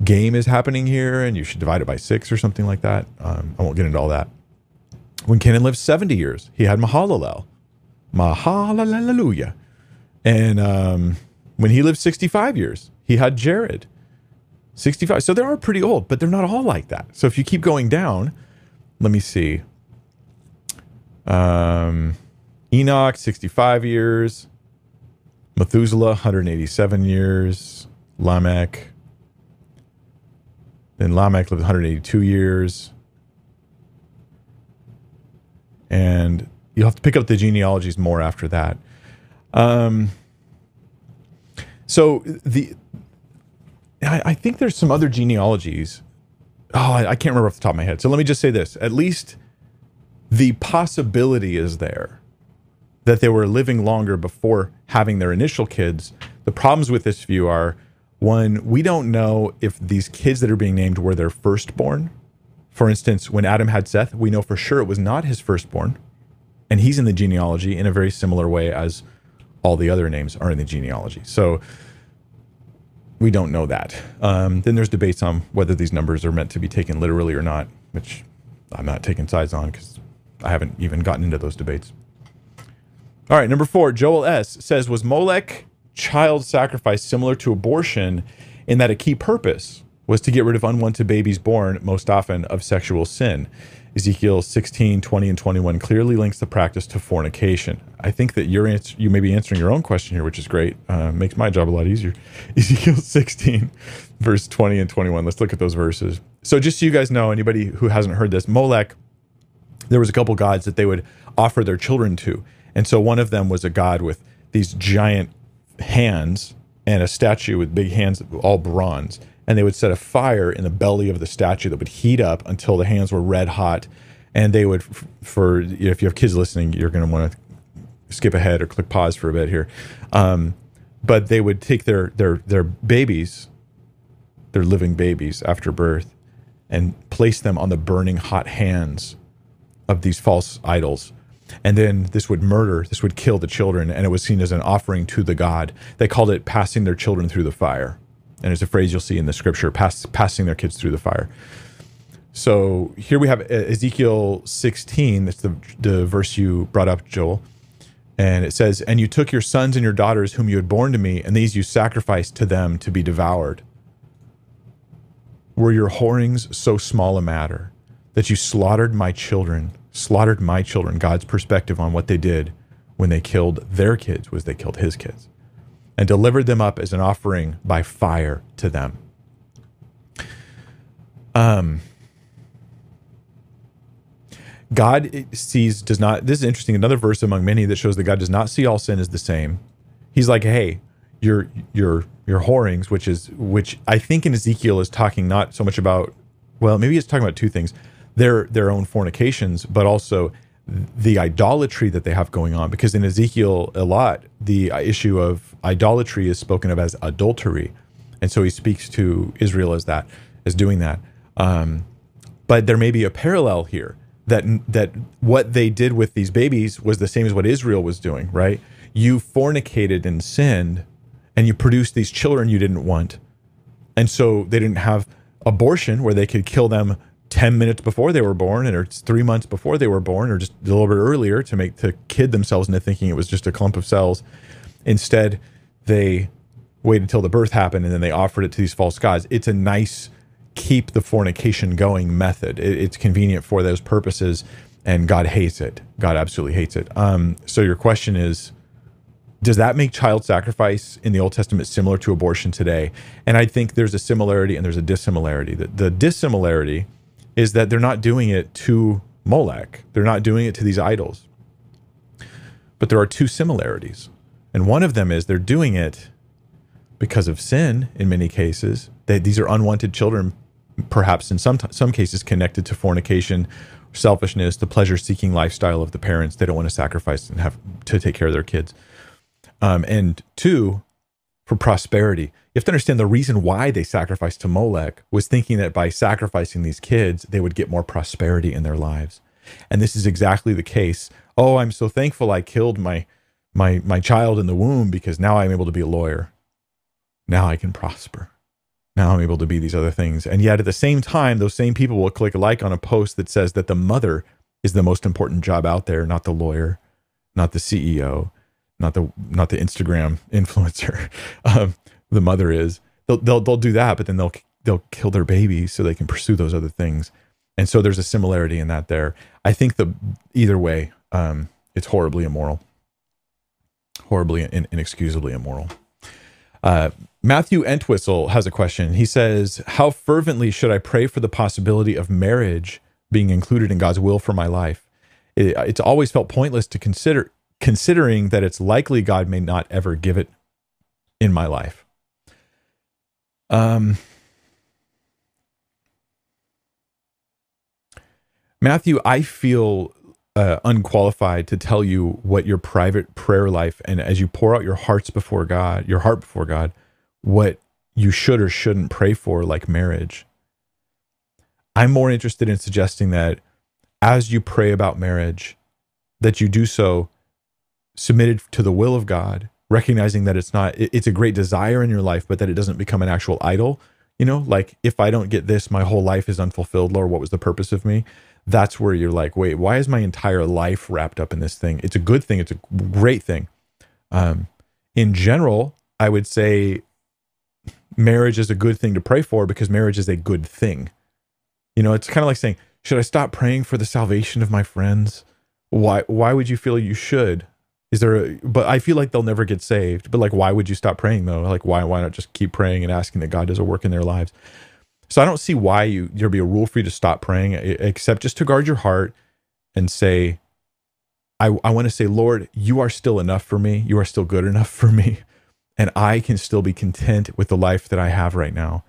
game is happening here, and you should divide it by six or something like that. Um, I won't get into all that. When Kenan lived seventy years, he had Mahalalel. Mahalalelujah. And um, when he lived sixty-five years, he had Jared. sixty-five. So they are pretty old, but they're not all like that. So if you keep going down, let me see. Um, Enoch, sixty-five years. Methuselah, one hundred eighty-seven years. Lamech. Then Lamech lived one hundred eighty-two years. And you'll have to pick up the genealogies more after that. Um, so the, I, I think there's some other genealogies. Oh, I, I can't remember off the top of my head. So let me just say this. At least the possibility is there that they were living longer before having their initial kids. The problems with this view are, one, we don't know if these kids that are being named were their firstborn. For instance, when Adam had Seth, we know for sure it was not his firstborn. And he's in the genealogy in a very similar way as all the other names are in the genealogy. So we don't know that. Um, then there's debates on whether these numbers are meant to be taken literally or not, which I'm not taking sides on because I haven't even gotten into those debates. All right, number four, Joel S. says, was Molech child sacrifice similar to abortion in that a key purpose was to get rid of unwanted babies born, most often of sexual sin? Ezekiel sixteen, twenty, and twenty-one clearly links the practice to fornication. I think that you're ans- you may be answering your own question here, which is great. Uh, makes my job a lot easier. Ezekiel sixteen, verse twenty and twenty-one. Let's look at those verses. So just so you guys know, anybody who hasn't heard this, Molech, there was a couple gods that they would offer their children to. And so one of them was a god with these giant hands and a statue with big hands, all bronze. And they would set a fire in the belly of the statue that would heat up until the hands were red hot. And they would, for if you have kids listening, you're going to want to skip ahead or click pause for a bit here. Um, but they would take their their their babies, their living babies after birth, and place them on the burning hot hands of these false idols. And then this would murder, this would kill the children, and it was seen as an offering to the god. They called it passing their children through the fire. And it's a phrase you'll see in the scripture, pass, passing their kids through the fire. So here we have Ezekiel sixteen. That's the, the verse you brought up, Joel. And it says, and you took your sons and your daughters whom you had born to me, and these you sacrificed to them to be devoured. Were your whorings so small a matter that you slaughtered my children, slaughtered my children? God's perspective on what they did when they killed their kids was they killed his kids. And delivered them up as an offering by fire to them. Um, God sees, does not, this is interesting, another verse among many that shows that God does not see all sin as the same. He's like, hey, your your your whorings, which is which I think in Ezekiel is talking not so much about, well, maybe it's talking about two things: their their own fornications, but also the idolatry that they have going on. Because in Ezekiel a lot, the issue of idolatry is spoken of as adultery, and so he speaks to Israel as that, as doing that. Um, but there may be a parallel here, that that what they did with these babies was the same as what Israel was doing, right? You fornicated and sinned, and you produced these children you didn't want. And so they didn't have abortion where they could kill them ten minutes before they were born, or three months before they were born, or just a little bit earlier to make to kid themselves into thinking it was just a clump of cells. Instead, they waited till the birth happened, and then they offered it to these false gods. It's a nice keep the fornication going method. It, it's convenient for those purposes, and God hates it. God absolutely hates it. Um, so your question is, does that make child sacrifice in the Old Testament similar to abortion today? And I think there's a similarity and there's a dissimilarity. The, the dissimilarity is that they're not doing it to Molech. They're not doing it to these idols. But there are two similarities. And one of them is they're doing it because of sin in many cases. They, these are unwanted children, perhaps in some, some cases connected to fornication, selfishness, the pleasure-seeking lifestyle of the parents. They don't want to sacrifice and have to take care of their kids. Um, and two, for prosperity. You have to understand the reason why they sacrificed to Molech was thinking that by sacrificing these kids, they would get more prosperity in their lives. And this is exactly the case. Oh, I'm so thankful I killed my my my child in the womb, because now I'm able to be a lawyer. Now I can prosper. Now I'm able to be these other things. And yet at the same time, those same people will click like on a post that says that the mother is the most important job out there, not the lawyer, not the C E O. Not the not the Instagram influencer, um, the mother is. They'll, they'll they'll do that, but then they'll they'll kill their babies so they can pursue those other things. And so there's a similarity in that there. I think the either way, um, it's horribly immoral, horribly and inexcusably immoral. Uh, Matthew Entwistle has a question. He says, "How fervently should I pray for the possibility of marriage being included in God's will for my life? It, it's always felt pointless to consider." Considering that it's likely God may not ever give it in my life. Um, Matthew, I feel uh, unqualified to tell you what your private prayer life, and as you pour out your hearts before God, your heart before God, what you should or shouldn't pray for, like marriage. I'm more interested in suggesting that as you pray about marriage, that you do so submitted to the will of God, recognizing that it's not, it's a great desire in your life, but that it doesn't become an actual idol. You know, like, if I don't get this, my whole life is unfulfilled. Lord, what was the purpose of me? That's where you're like, wait, why is my entire life wrapped up in this thing? It's a good thing. It's a great thing. Um, in general, I would say marriage is a good thing to pray for, because marriage is a good thing. You know, it's kind of like saying, should I stop praying for the salvation of my friends? Why, why would you feel you should? Is there a, but I feel like they'll never get saved. But like, why would you stop praying though? Like, why why not just keep praying and asking that God does a work in their lives? So I don't see why you there'd be a rule for you to stop praying, except just to guard your heart and say, I, I want to say, Lord, you are still enough for me. You are still good enough for me. And I can still be content with the life that I have right now.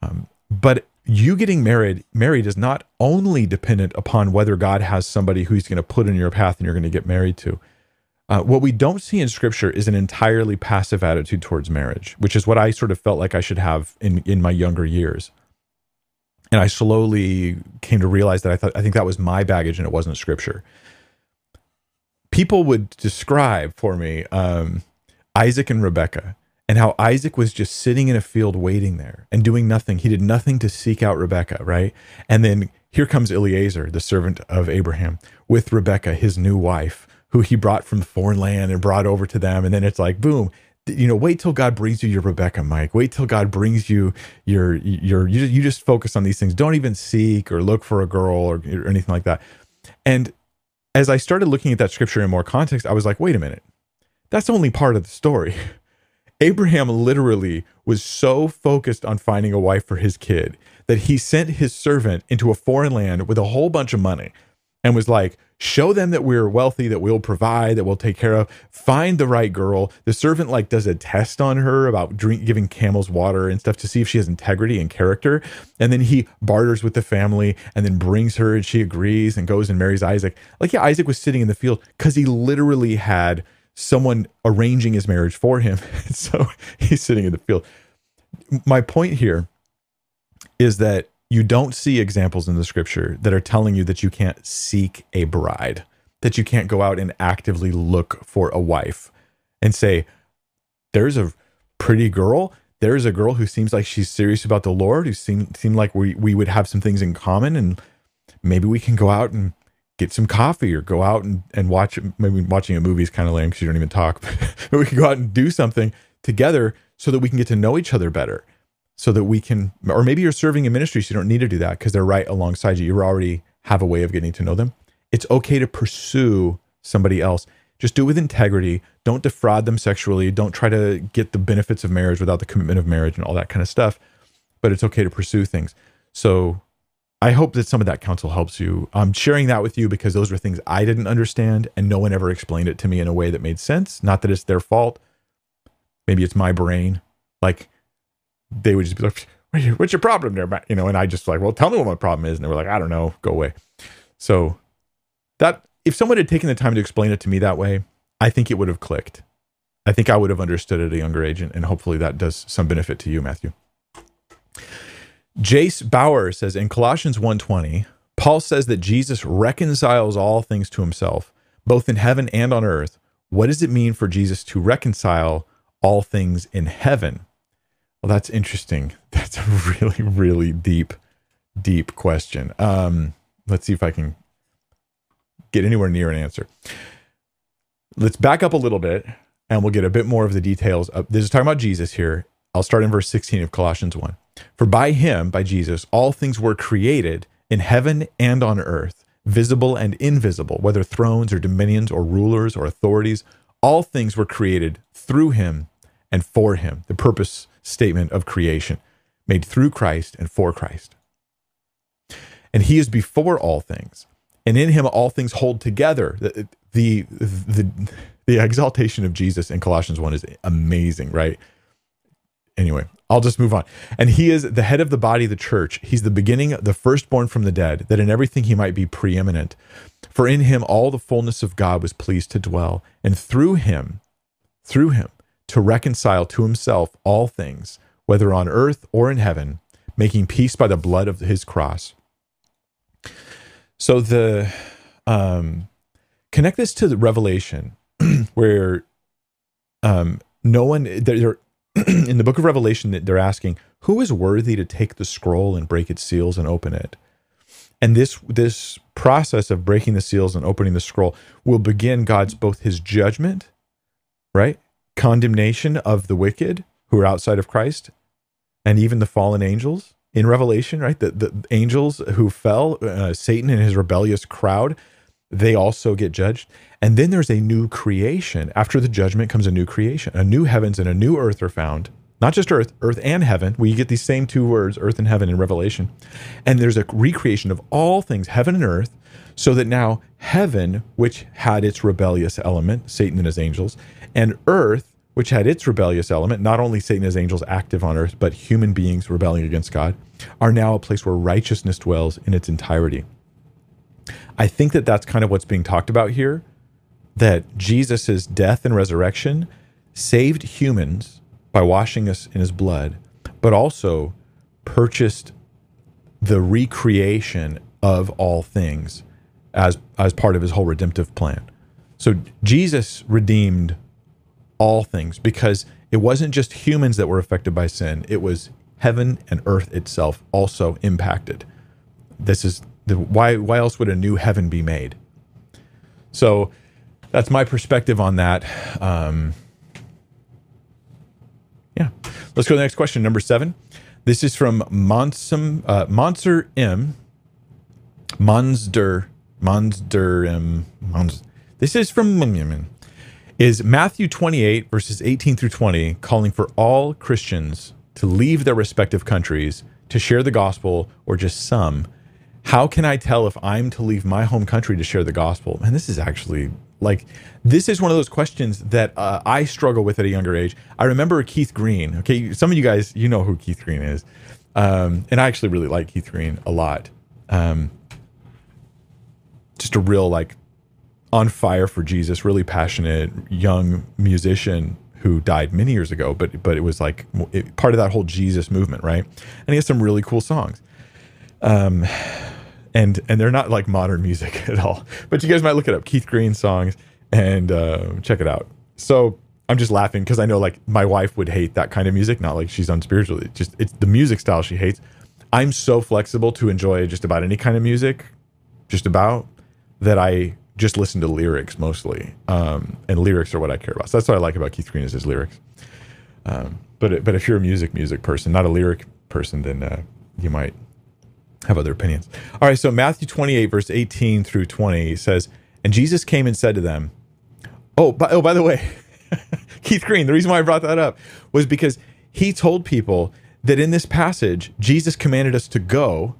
Um, but you getting married, married is not only dependent upon whether God has somebody who he's going to put in your path and you're going to get married to. Uh, what we don't see in Scripture is an entirely passive attitude towards marriage, which is what I sort of felt like I should have in, in my younger years. And I slowly came to realize that I thought, I think that was my baggage and it wasn't Scripture. People would describe for me um, Isaac and Rebecca, and how Isaac was just sitting in a field waiting there and doing nothing. He did nothing to seek out Rebecca, right? And then here comes Eliezer, the servant of Abraham, with Rebecca, his new wife, who he brought from the foreign land and brought over to them. And then it's like, boom, you know, wait till God brings you your Rebecca, Mike. Wait till God brings you your, your, you just, you just focus on these things. Don't even seek or look for a girl or, or anything like that. And as I started looking at that scripture in more context, I was like, wait a minute, that's only part of the story. Abraham literally was so focused on finding a wife for his kid that he sent his servant into a foreign land with a whole bunch of money and was like, Show them that we're wealthy, that we'll provide, that we'll take care of. Find the right girl. The servant like does a test on her about drink, giving camels water and stuff to see if she has integrity and character. And then he barters with the family and then brings her, and she agrees and goes and marries Isaac. Like, yeah, Isaac was sitting in the field because he literally had someone arranging his marriage for him. And so he's sitting in the field. My point here is that you don't see examples in the scripture that are telling you that you can't seek a bride, that you can't go out and actively look for a wife and say, there's a pretty girl. There's a girl who seems like she's serious about the Lord, who seem, seem like we, we would have some things in common, and maybe we can go out and get some coffee or go out and, and watch. Maybe watching a movie is kind of lame because you don't even talk, but we can go out and do something together so that we can get to know each other better. So that we can, or maybe you're serving in ministry, so you don't need to do that because they're right alongside you. You already have a way of getting to know them. It's okay to pursue somebody else. Just do it with integrity. Don't defraud them sexually. Don't try to get the benefits of marriage without the commitment of marriage and all that kind of stuff. But it's okay to pursue things. So I hope that some of that counsel helps you. I'm sharing that with you because those were things I didn't understand, and no one ever explained it to me in a way that made sense. Not that it's their fault. Maybe it's my brain. Like, they would just be like, what's your problem there? You know, and I just like, well, tell me what my problem is. And they were like, I don't know, go away. So that, if someone had taken the time to explain it to me that way, I think it would have clicked. I think I would have understood at a younger age, and, and hopefully that does some benefit to you, Matthew. Jace Bauer says, in Colossians one twenty, Paul says that Jesus reconciles all things to himself, both in heaven and on earth. What does it mean for Jesus to reconcile all things in heaven? Well, that's interesting. That's a really, really deep, deep question. Um, let's see if I can get anywhere near an answer. Let's back up a little bit, and we'll get a bit more of the details. Of, this is talking about Jesus here. I'll start in verse sixteen of Colossians one. For by him, by Jesus, all things were created in heaven and on earth, visible and invisible, whether thrones or dominions or rulers or authorities. All things were created through him and for him. The purpose statement of creation, made through Christ and for Christ. And he is before all things, and in him all things hold together. The, the, the, the exaltation of Jesus in Colossians one is amazing, right? Anyway, I'll just move on. And he is the head of the body of the church. He's the beginning, the firstborn from the dead, that in everything he might be preeminent. For in him all the fullness of God was pleased to dwell, and through him, through him, to reconcile to himself all things, whether on earth or in heaven, making peace by the blood of his cross. So the um, connect this to the Revelation, where um, no one they're, in the book of Revelation that they're asking, who is worthy to take the scroll and break its seals and open it? And this this process of breaking the seals and opening the scroll will begin God's both his judgment, right? Condemnation of the wicked who are outside of Christ, and even the fallen angels in Revelation, right? The, the angels who fell, uh, Satan and his rebellious crowd, they also get judged. And then there's a new creation. After the judgment comes a new creation. A new heavens and a new earth are found. Not just earth, earth and heaven. We get these same two words, earth and heaven, in Revelation. And there's a recreation of all things, heaven and earth, so that now heaven, which had its rebellious element, Satan and his angels, and earth, which had its rebellious element, not only Satan and his angels active on earth, but human beings rebelling against God, are now a place where righteousness dwells in its entirety. I think that that's kind of what's being talked about here, that Jesus's death and resurrection saved humans by washing us in his blood, but also purchased the recreation of all things as, as part of his whole redemptive plan. So Jesus redeemed all things, because it wasn't just humans that were affected by sin. It was heaven and earth itself also impacted. This is the, why, why else would a new heaven be made? So that's my perspective on that. Um, yeah. Let's go to the next question. Number seven. This is from Monsum, uh, Monster M. Monster, Monster M. Monster. This is from Munyamin. Is Matthew twenty-eight, verses eighteen through twenty, calling for all Christians to leave their respective countries to share the gospel, or just some? How can I tell if I'm to leave my home country to share the gospel? And this is actually like, this is one of those questions that uh, I struggle with at a younger age. I remember Keith Green. Okay, some of you guys, you know who Keith Green is. Um, and I actually really like Keith Green a lot. Um, just a real like on fire for Jesus, really passionate young musician who died many years ago, but but it was like it, part of that whole Jesus movement, right? And he has some really cool songs. Um, and and they're not like modern music at all, but you guys might look it up, Keith Green songs, and uh, check it out. So I'm just laughing because I know like my wife would hate that kind of music, not like she's unspiritual, it's just it's the music style she hates. I'm so flexible to enjoy just about any kind of music, just about, that I just listen to lyrics mostly. Um, and lyrics are what I care about. So that's what I like about Keith Green is his lyrics. Um, but but if you're a music music person, not a lyric person, then uh, you might have other opinions. All right, so Matthew twenty-eight, verse eighteen through twenty says, and Jesus came and said to them, oh, by, oh, by the way, Keith Green, the reason why I brought that up was because he told people that in this passage, Jesus commanded us to go,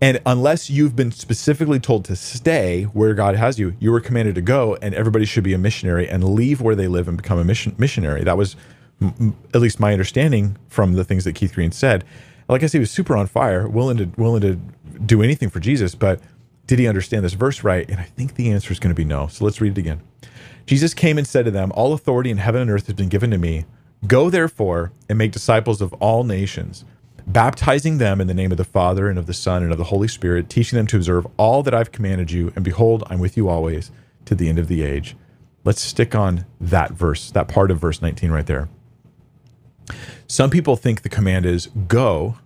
and unless you've been specifically told to stay where God has you, you were commanded to go, and everybody should be a missionary and leave where they live and become a mission missionary. That was m- m- at least my understanding from the things that Keith Green said. Like I say, he was super on fire, willing to willing to do anything for Jesus, but did he understand this verse right? And I think the answer is going to be no. So let's read it again. Jesus came and said to them, all authority in heaven and earth has been given to me. Go therefore and make disciples of all nations, baptizing them in the name of the Father and of the Son and of the Holy Spirit, teaching them to observe all that I've commanded you. And behold, I'm with you always to the end of the age. Let's stick on that verse, that part of verse nineteen right there. Some people think the command is go,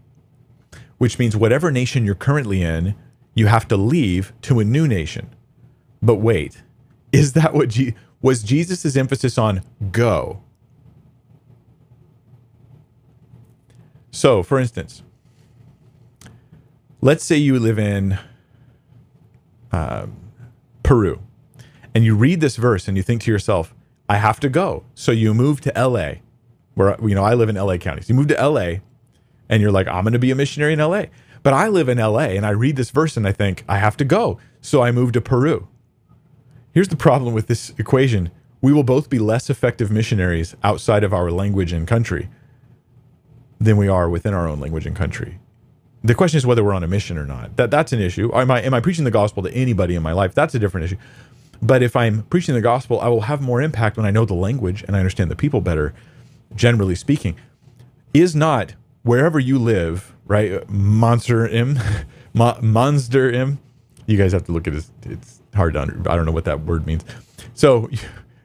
which means whatever nation you're currently in, you have to leave to a new nation. But wait, is that what Je- was Jesus's emphasis on go? So, for instance, let's say you live in uh, Peru, and you read this verse and you think to yourself, I have to go. So you move to L A, where, you know, I live in L A County. So you move to L A and you're like, I'm going to be a missionary in L A. But I live in L A and I read this verse and I think, I have to go. So I move to Peru. Here's the problem with this equation. We will both be less effective missionaries outside of our language and country than we are within our own language and country. The question is whether we're on a mission or not. That that's an issue. Am I am I preaching the gospel to anybody in my life? That's a different issue. But if I'm preaching the gospel, I will have more impact when I know the language and I understand the people better, generally speaking. Is not wherever you live, right? Monster M, Monster M. You guys have to look at it. It's hard to understand. I don't know what that word means. So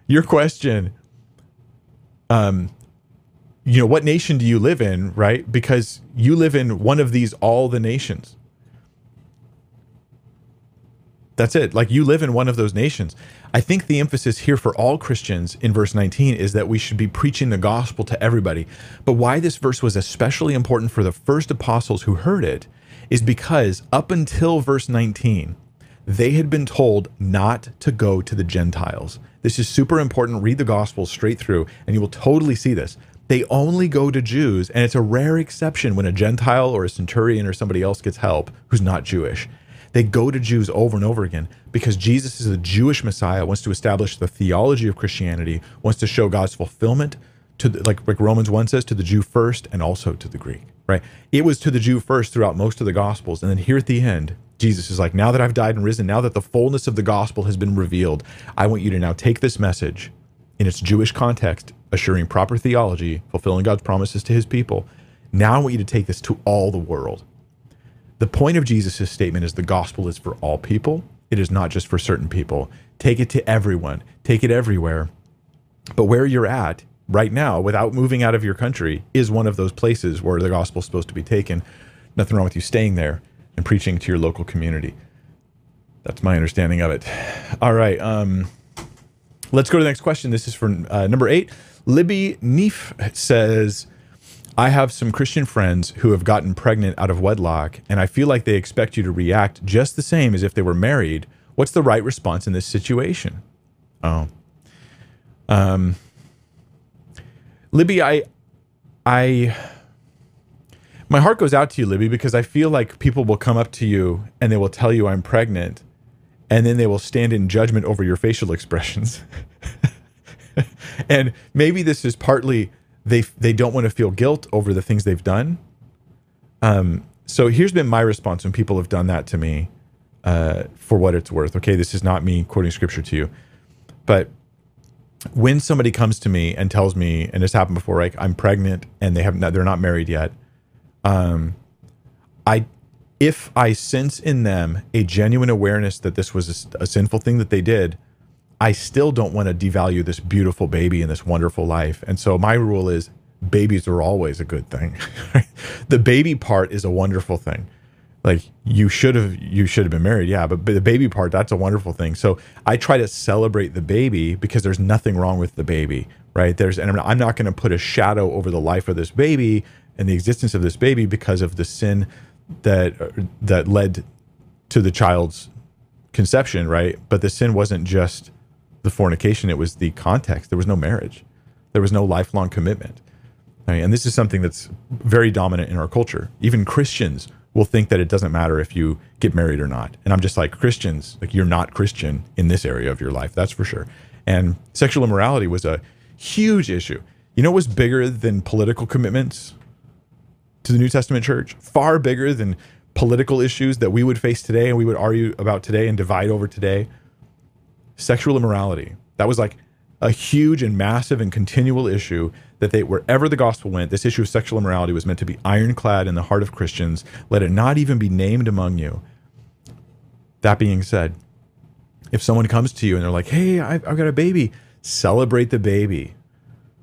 your question, um, you know, what nation do you live in, right? Because you live in one of these, all the nations. That's it. Like you live in one of those nations. I think the emphasis here for all Christians in verse nineteen is that we should be preaching the gospel to everybody. But why this verse was especially important for the first apostles who heard it is because up until verse nineteen, they had been told not to go to the Gentiles. This is super important. Read the gospel straight through and you will totally see this. They only go to Jews, and it's a rare exception when a Gentile or a centurion or somebody else gets help who's not Jewish. They go to Jews over and over again because Jesus is the Jewish Messiah, wants to establish the theology of Christianity, wants to show God's fulfillment to the, like, like Romans one says, to the Jew first and also to the Greek, right? It was to the Jew first throughout most of the Gospels. And then here at the end, Jesus is like, now that I've died and risen, now that the fullness of the gospel has been revealed, I want you to now take this message in its Jewish context, assuring proper theology, fulfilling God's promises to his people. Now I want you to take this to all the world. The point of Jesus' statement is the gospel is for all people. It is not just for certain people. Take it to everyone. Take it everywhere. But where you're at right now, without moving out of your country, is one of those places where the gospel is supposed to be taken. Nothing wrong with you staying there and preaching to your local community. That's my understanding of it. All right. Um, Let's go to the next question. This is for uh, number eight. Libby Neef says, I have some Christian friends who have gotten pregnant out of wedlock, and I feel like they expect you to react just the same as if they were married. What's the right response in this situation? Oh. Um, Libby, I, I, My heart goes out to you, Libby, because I feel like people will come up to you and they will tell you I'm pregnant, and then they will stand in judgment over your facial expressions. And maybe this is partly they they don't want to feel guilt over the things they've done. Um, so here's been my response when people have done that to me, uh, for what it's worth. Okay, this is not me quoting scripture to you. But when somebody comes to me and tells me, and this happened before, like, I'm pregnant and they have not, they're not married yet, um, I if I sense in them a genuine awareness that this was a, a sinful thing that they did, I still don't want to devalue this beautiful baby and this wonderful life. And so my rule is, babies are always a good thing. The baby part is a wonderful thing. Like, you should have you should have been married, yeah, but, but the baby part, that's a wonderful thing. So I try to celebrate the baby because there's nothing wrong with the baby, right? There's, and I'm not, I'm not going to put a shadow over the life of this baby and the existence of this baby because of the sin that that led to the child's conception, right? But the sin wasn't just the fornication, it was the context. There was no marriage. There was no lifelong commitment. I mean, and this is something that's very dominant in our culture. Even Christians will think that it doesn't matter if you get married or not. And I'm just like, Christians, like, you're not Christian in this area of your life, that's for sure. And sexual immorality was a huge issue. You know, it was bigger than political commitments to the New Testament church, far bigger than political issues that we would face today and we would argue about today and divide over today. Sexual immorality, that was like a huge and massive and continual issue that they, wherever the gospel went, this issue of sexual immorality was meant to be ironclad in the heart of Christians. Let it not even be named among you. That being said, if someone comes to you and they're like, hey, I've, I've got a baby, celebrate the baby.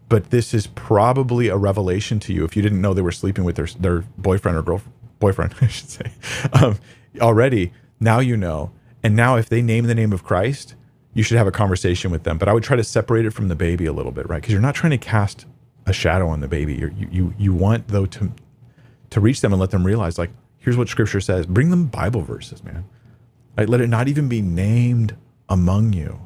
But this is probably a revelation to you if you didn't know they were sleeping with their, their boyfriend or girlfriend, boyfriend, I should say, um, already. Now you know. And now if they name the name of Christ, you should have a conversation with them. But I would try to separate it from the baby a little bit, right? Because you're not trying to cast a shadow on the baby. You're, you you you want, though, to to reach them and let them realize, like, here's what Scripture says. Bring them Bible verses, man. Right? Let it not even be named among you.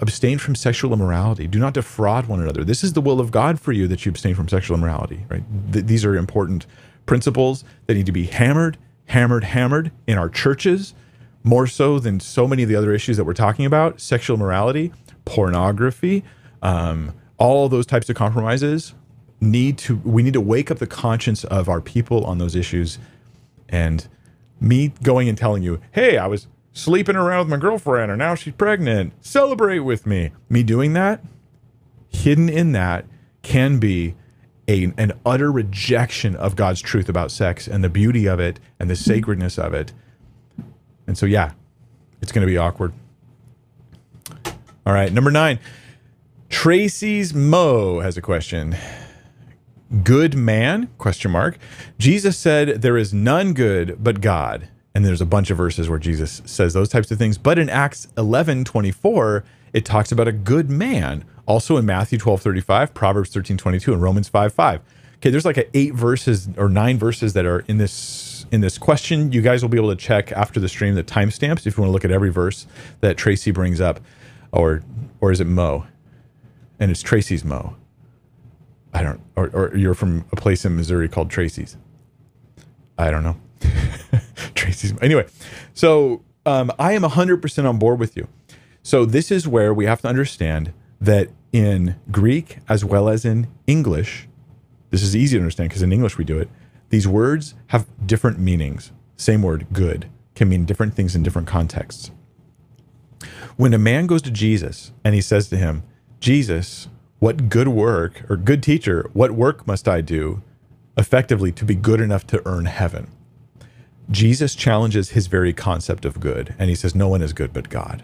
Abstain from sexual immorality. Do not defraud one another. This is the will of God for you, that you abstain from sexual immorality, right? Th- these are important principles that need to be hammered, hammered, hammered in our churches, more so than so many of the other issues that we're talking about. Sexual immorality, pornography, um, all those types of compromises need to, we need to wake up the conscience of our people on those issues. And me going and telling you, hey, I was sleeping around with my girlfriend or now she's pregnant, celebrate with me. Me doing that, hidden in that can be a, an utter rejection of God's truth about sex and the beauty of it and the sacredness of it. And so, yeah, it's going to be awkward. All right, number nine. Tracy Mo has a question. Good man, question mark. Jesus said there is none good but God. And there's a bunch of verses where Jesus says those types of things. But in Acts eleven twenty-four, it talks about a good man. Also in Matthew twelve thirty-five, Proverbs thirteen twenty-two, and Romans five five. Okay, there's like a eight verses or nine verses that are in this in this question. You guys will be able to check after the stream the timestamps if you want to look at every verse that Tracy brings up, or or is it Mo? And it's Tracy's Mo. I don't, or, or you're from a place in Missouri called Tracy's. I don't know. Tracy's. Anyway, so um, I am one hundred percent on board with you. So this is where we have to understand that in Greek as well as in English, this is easy to understand because in English we do it, these words have different meanings. Same word, good, can mean different things in different contexts. When a man goes to Jesus and he says to him, Jesus, what good work, or good teacher, what work must I do effectively to be good enough to earn heaven? Jesus challenges his very concept of good, and he says, no one is good but God.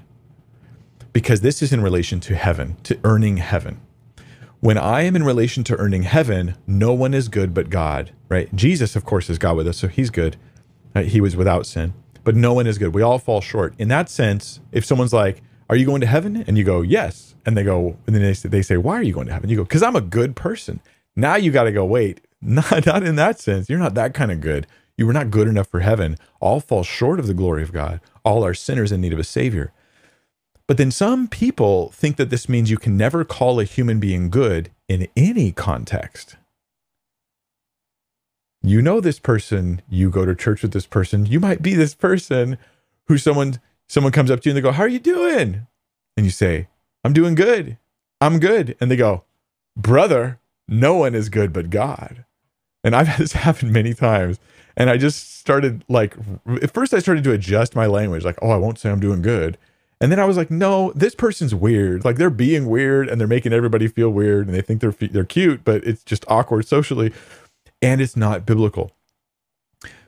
Because this is in relation to heaven, to earning heaven. When I am in relation to earning heaven, no one is good but God, right? Jesus, of course, is God with us, so he's good. Right? He was without sin, but no one is good. We all fall short. In that sense, if someone's like, are you going to heaven? And you go, yes. And they go, and then they say, they say, why are you going to heaven? You go, because I'm a good person. Now you got to go, wait, not, not in that sense. You're not that kind of good. You were not good enough for heaven. All fall short of the glory of God. All are sinners in need of a savior. But then some people think that this means you can never call a human being good in any context. you know this person, you go to church with this person, you might be this person who someone someone comes up to you and they go, how are you doing? And you say, I'm doing good. I'm good. And they go, brother, no one is good but God. And I've had this happen many times. And I just started like, at first I started to adjust my language. Like, oh, I won't say I'm doing good. And then I was like, no, this person's weird. Like they're being weird and they're making everybody feel weird and they think they're they're cute, but it's just awkward socially. And it's not biblical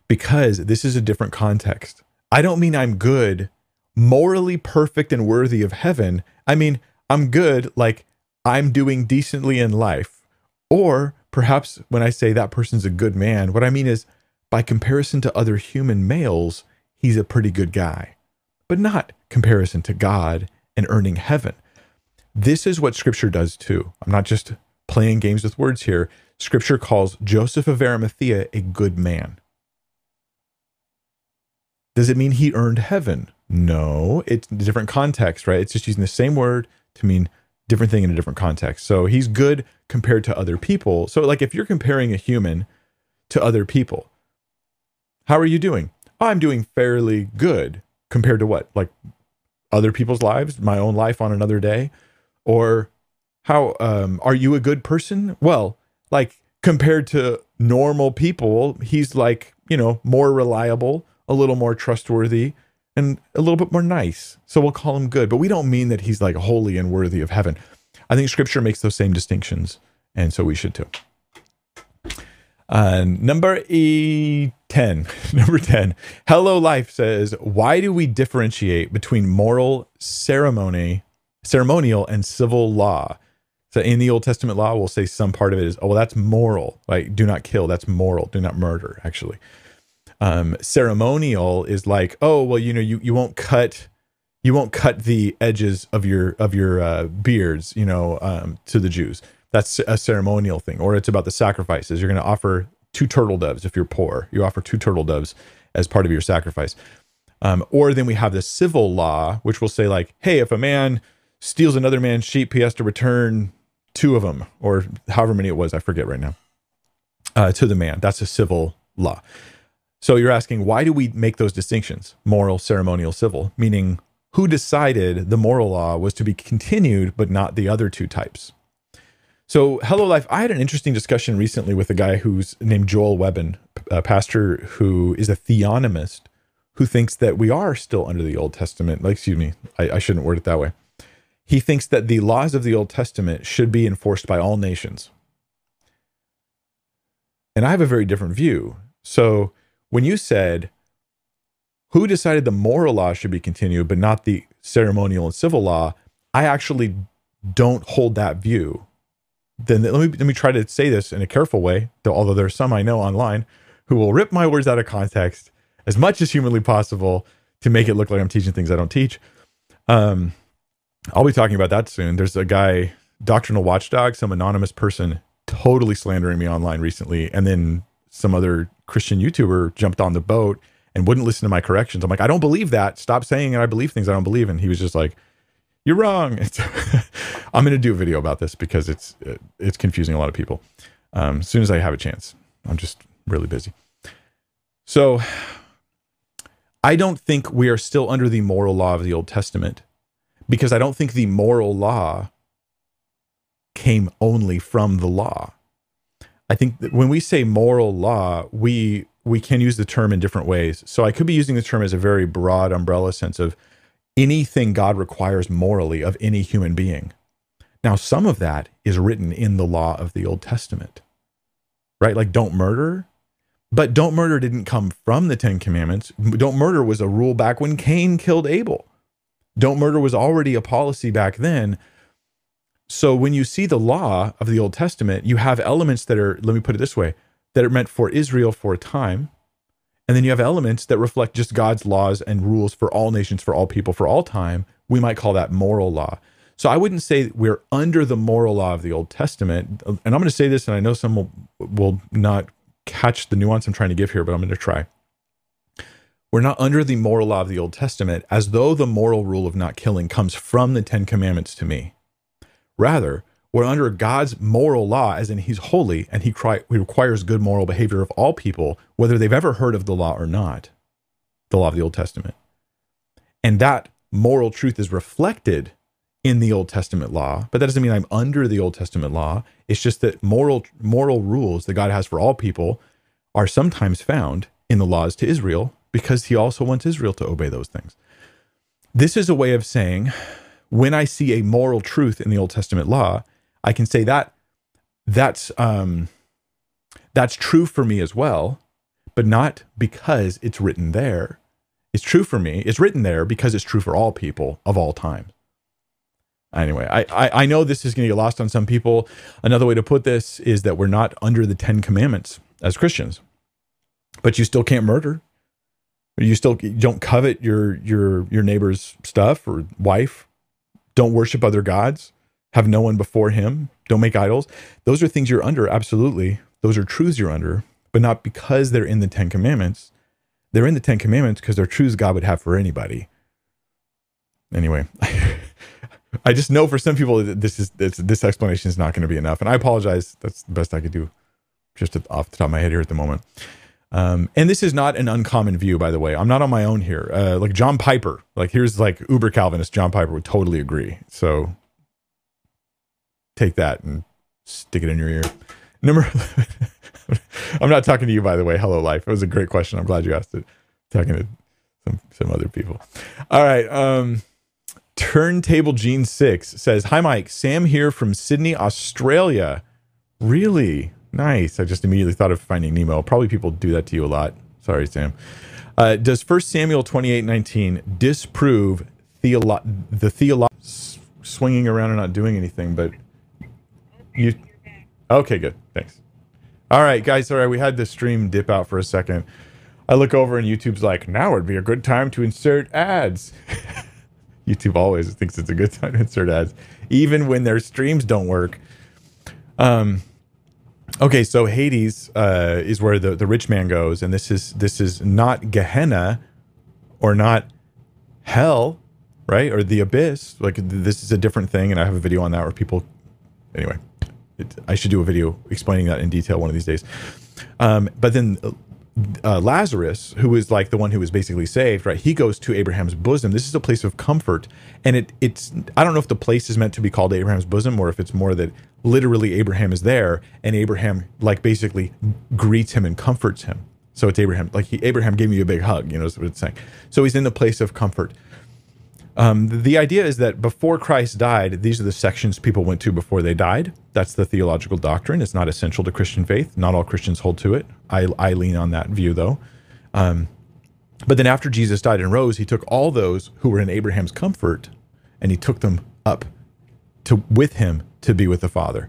because this is a different context. I don't mean I'm good, morally perfect and worthy of heaven. I mean, I'm good, like I'm doing decently in life. Or perhaps when I say that person's a good man, what I mean is by comparison to other human males, he's a pretty good guy, but not comparison to God and earning heaven. This is what Scripture does too. I'm not just playing games with words here. Scripture calls Joseph of Arimathea a good man. Does it mean he earned heaven? No, it's a different context, right? It's just using the same word to mean different thing in a different context. So he's good compared to other people. So like if you're comparing a human to other people, how are you doing? Oh, I'm doing fairly good. Compared to what? Like other people's lives, my own life on another day? Or how, um, are you a good person? Well, like compared to normal people, he's like, you know, more reliable, a little more trustworthy, and a little bit more nice. So we'll call him good, but we don't mean that he's like holy and worthy of heaven. I think Scripture makes those same distinctions, and so we should too. Uh, number e ten, number ten, Hello Life says, why do we differentiate between moral ceremony, ceremonial and civil law? So in the Old Testament law, we'll say some part of it is, oh, well, that's moral, like do not kill. That's moral. Do not murder. Actually, um, ceremonial is like, oh, well, you know, you, you won't cut, you won't cut the edges of your, of your, uh, beards, you know, um, to the Jews. That's a ceremonial thing, or it's about the sacrifices. You're going to offer two turtle doves if you're poor. You offer two turtle doves as part of your sacrifice. Um, or then we have the civil law, which will say like, hey, if a man steals another man's sheep, he has to return two of them, or however many it was, I forget right now, uh, to the man. That's a civil law. So you're asking, why do we make those distinctions? Moral, ceremonial, civil, meaning who decided the moral law was to be continued, but not the other two types? So Hello Life, I had an interesting discussion recently with a guy who's named Joel Webben, a pastor who is a theonomist who thinks that we are still under the Old Testament. Like, excuse me, I, I shouldn't word it that way. He thinks that the laws of the Old Testament should be enforced by all nations. And I have a very different view. So when you said, who decided the moral law should be continued, but not the ceremonial and civil law, I actually don't hold that view. Then let me let me try to say this in a careful way, though, although there are some I know online who will rip my words out of context as much as humanly possible to make it look like I'm teaching things I don't teach. Um, I'll be talking about that soon. There's a guy, Doctrinal Watchdog, some anonymous person totally slandering me online recently, and then some other Christian YouTuber jumped on the boat and wouldn't listen to my corrections. I'm like, I don't believe that. Stop saying it. I believe things I don't believe. And he was just like, you're wrong. It's, I'm going to do a video about this because it's it's confusing a lot of people. Um, as soon as I have a chance, I'm just really busy. So I don't think we are still under the moral law of the Old Testament because I don't think the moral law came only from the law. I think that when we say moral law, we we can use the term in different ways. So I could be using the term as a very broad umbrella sense of anything God requires morally of any human being. Now, some of that is written in the law of the Old Testament, right? Like don't murder, but don't murder didn't come from the Ten Commandments. Don't murder was a rule back when Cain killed Abel. Don't murder was already a policy back then. So when you see the law of the Old Testament, you have elements that are, let me put it this way, that are meant for Israel for a time. And then you have elements that reflect just God's laws and rules for all nations, for all people, for all time. We might call that moral law. So I wouldn't say we're under the moral law of the Old Testament. And I'm going to say this, and I know some will, will not catch the nuance I'm trying to give here, but I'm going to try. We're not under the moral law of the Old Testament as though the moral rule of not killing comes from the Ten Commandments to me. Rather, We're under God's moral law, as in he's holy, and he, cry, he requires good moral behavior of all people, whether they've ever heard of the law or not, the law of the Old Testament. And that moral truth is reflected in the Old Testament law, but that doesn't mean I'm under the Old Testament law. It's just that moral, moral rules that God has for all people are sometimes found in the laws to Israel, because he also wants Israel to obey those things. This is a way of saying, when I see a moral truth in the Old Testament law, I can say that that's um, that's true for me as well, but not because it's written there. It's true for me. It's written there because it's true for all people of all time. Anyway, I, I, I know this is going to get lost on some people. Another way to put this is that we're not under the Ten Commandments as Christians, but you still can't murder. You still you don't covet your your your neighbor's stuff or wife. Don't worship other gods. Have no one before him. Don't make idols. Those are things you're under, absolutely. Those are truths you're under, but not because they're in the Ten Commandments. They're in the Ten Commandments because they're truths God would have for anybody. Anyway, I just know for some people that this is this, this explanation is not going to be enough, and I apologize. That's the best I could do, just off the top of my head here at the moment. Um, and this is not an uncommon view, by the way. I'm not on my own here. Uh, like John Piper, like here's like uber Calvinist John Piper would totally agree. So take that and stick it in your ear. Number, I'm not talking to you, by the way. Hello, Life. It was a great question. I'm glad you asked it. I'm talking to some, some other people. All right. Um, Turntable Gene six says, "Hi, Mike. Sam here from Sydney, Australia." Really? Nice. I just immediately thought of Finding Nemo. Probably people do that to you a lot. Sorry, Sam. Uh, does First Samuel twenty-eight nineteen disprove theolo- the theology? S- swinging around and not doing anything, but you... Okay, good. Thanks. All right, guys. Sorry, we had the stream dip out for a second. I look over and YouTube's like, now would be a good time to insert ads. YouTube always thinks it's a good time to insert ads, even when their streams don't work. Um... Okay, so Hades uh, is where the, the rich man goes, and this is this is not Gehenna, or not hell, right? Or the abyss. Like this is a different thing, and I have a video on that where people. Anyway, it, I should do a video explaining that in detail one of these days. Um, but then uh, Lazarus, who is like the one who was basically saved, right? He goes to Abraham's bosom. This is a place of comfort, and it it's I don't know if the place is meant to be called Abraham's bosom, or if it's more that. Literally, Abraham is there, and Abraham like basically greets him and comforts him. So it's Abraham, like he, Abraham gave me a big hug, you know, is what it's saying. So he's in the place of comfort. Um, the, the idea is that before Christ died, these are the sections people went to before they died. That's the theological doctrine. It's not essential to Christian faith. Not all Christians hold to it. I, I lean on that view though. Um, but then after Jesus died and rose, he took all those who were in Abraham's comfort and he took them up to with him to be with the Father.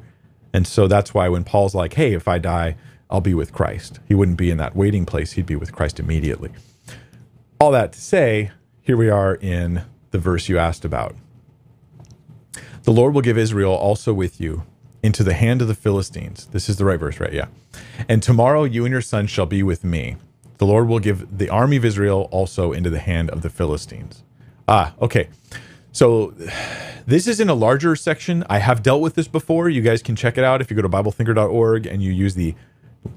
And so that's why when Paul's like, hey, if I die, I'll be with Christ. He wouldn't be in that waiting place. He'd be with Christ immediately. All that to say, here we are in the verse you asked about. The Lord will give Israel also with you into the hand of the Philistines. This is the right verse, right? Yeah. And tomorrow you and your son shall be with me. The Lord will give the army of Israel also into the hand of the Philistines. Ah, okay. So this is in a larger section. I have dealt with this before. You guys can check it out if you go to bible thinker dot org and you use the,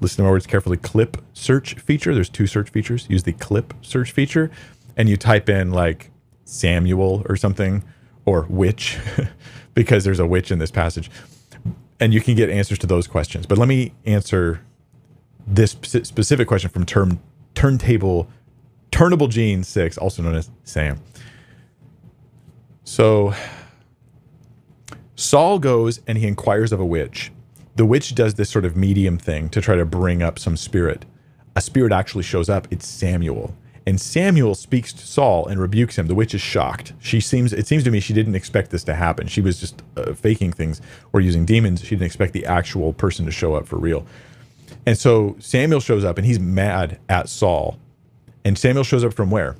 listen to my words carefully, clip search feature. There's two search features. Use the clip search feature and you type in like Samuel or something or witch because there's a witch in this passage. And you can get answers to those questions. But let me answer this specific question from term, turntable, Turnable Gene six, also known as Sam. So Saul goes and he inquires of a witch. The witch does this sort of medium thing to try to bring up some spirit. A spirit actually shows up. It's Samuel. And Samuel speaks to Saul and rebukes him. The witch is shocked. She seems, it seems to me she didn't expect this to happen. She was just uh, faking things or using demons. She didn't expect the actual person to show up for real. And so Samuel shows up and he's mad at Saul. And Samuel shows up from where?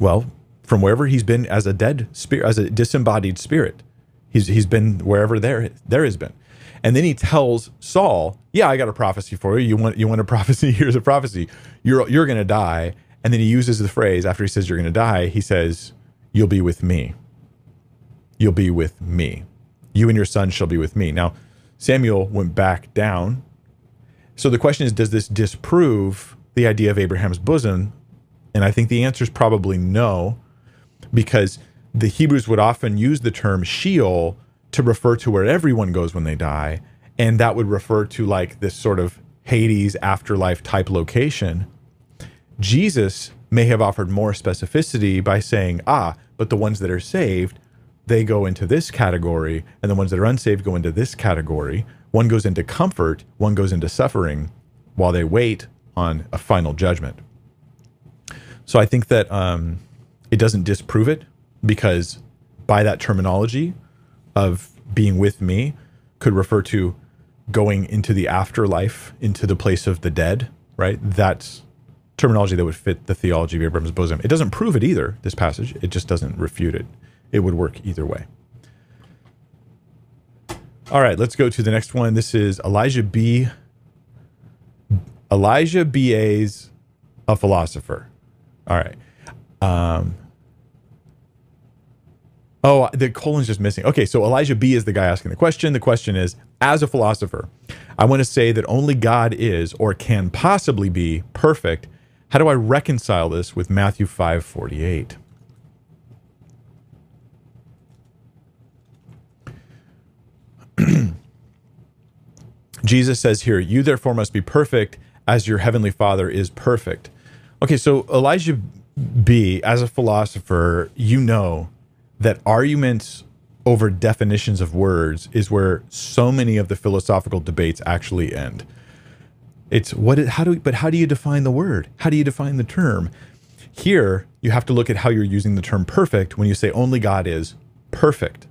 Well, from wherever he's been as a dead spirit, as a disembodied spirit. He's he's been wherever there there has been. And then he tells Saul, yeah, I got a prophecy for you. You want you want a prophecy? Here's a prophecy. You're you're gonna die. And then he uses the phrase after he says you're gonna die, he says, you'll be with me. You'll be with me. You and your son shall be with me. Now, Samuel went back down. So the question is, does this disprove the idea of Abraham's bosom? And I think the answer is probably no, because the Hebrews would often use the term Sheol to refer to where everyone goes when they die. And that would refer to like this sort of Hades afterlife type location. Jesus may have offered more specificity by saying, ah, but the ones that are saved, they go into this category, and the ones that are unsaved go into this category. One goes into comfort, one goes into suffering, while they wait on a final judgment. So I think that um, it doesn't disprove it, because by that terminology of being with me could refer to going into the afterlife, into the place of the dead, right? That's terminology that would fit the theology of Abraham's bosom. It doesn't prove it either, this passage. It just doesn't refute it. It would work either way. All right, let's go to the next one. This is Elijah B. Elijah B A's a philosopher. All right. Um, oh, the colon's just missing. Okay, so Elijah B is the guy asking the question. The question is, as a philosopher, I want to say that only God is or can possibly be perfect. How do I reconcile this with Matthew five forty-eight? Jesus says here, you therefore must be perfect as your heavenly Father is perfect. Okay, so Elijah B., as a philosopher, you know that arguments over definitions of words is where so many of the philosophical debates actually end. It's what, how do we, but how do you define the word? How do you define the term? Here, you have to look at how you're using the term perfect when you say only God is perfect.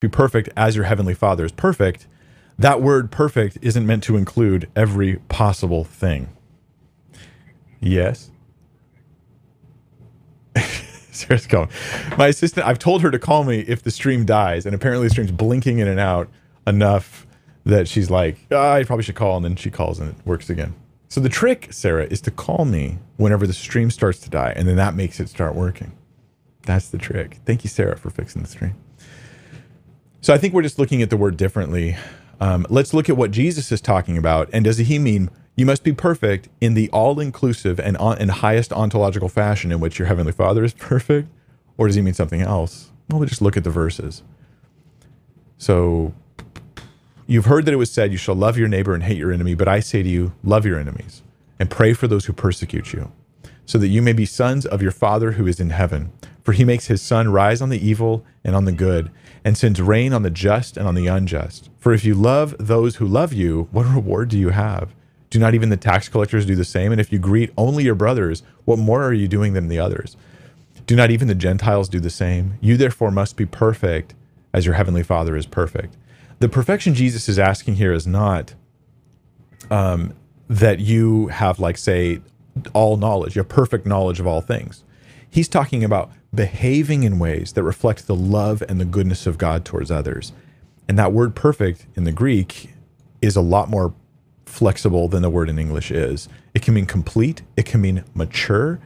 Be perfect as your heavenly Father is perfect. That word perfect isn't meant to include every possible thing. Yes. Sarah's going. My assistant, I've told her to call me if the stream dies, and apparently the stream's blinking in and out enough that she's like, oh, I probably should call, and then she calls and it works again. So the trick, Sarah, is to call me whenever the stream starts to die, and then that makes it start working. That's the trick. Thank you, Sarah, for fixing the stream. So I think we're just looking at the word differently. Um, let's look at what Jesus is talking about. And does he mean you must be perfect in the all-inclusive and, on, and highest ontological fashion in which your heavenly Father is perfect? Or does he mean something else? Well, we'll just look at the verses. So you've heard that it was said, you shall love your neighbor and hate your enemy. But I say to you, love your enemies and pray for those who persecute you, so that you may be sons of your Father who is in heaven. For he makes his sun rise on the evil and on the good, and sends rain on the just and on the unjust. For if you love those who love you, what reward do you have? Do not even the tax collectors do the same? And if you greet only your brothers, what more are you doing than the others? Do not even the Gentiles do the same? You therefore must be perfect as your heavenly Father is perfect. The perfection Jesus is asking here is not um, that you have, like, say, all knowledge, your perfect knowledge of all things. He's talking about behaving in ways that reflect the love and the goodness of God towards others. And that word perfect in the Greek is a lot more flexible than the word in English is. It can mean complete. It can mean mature.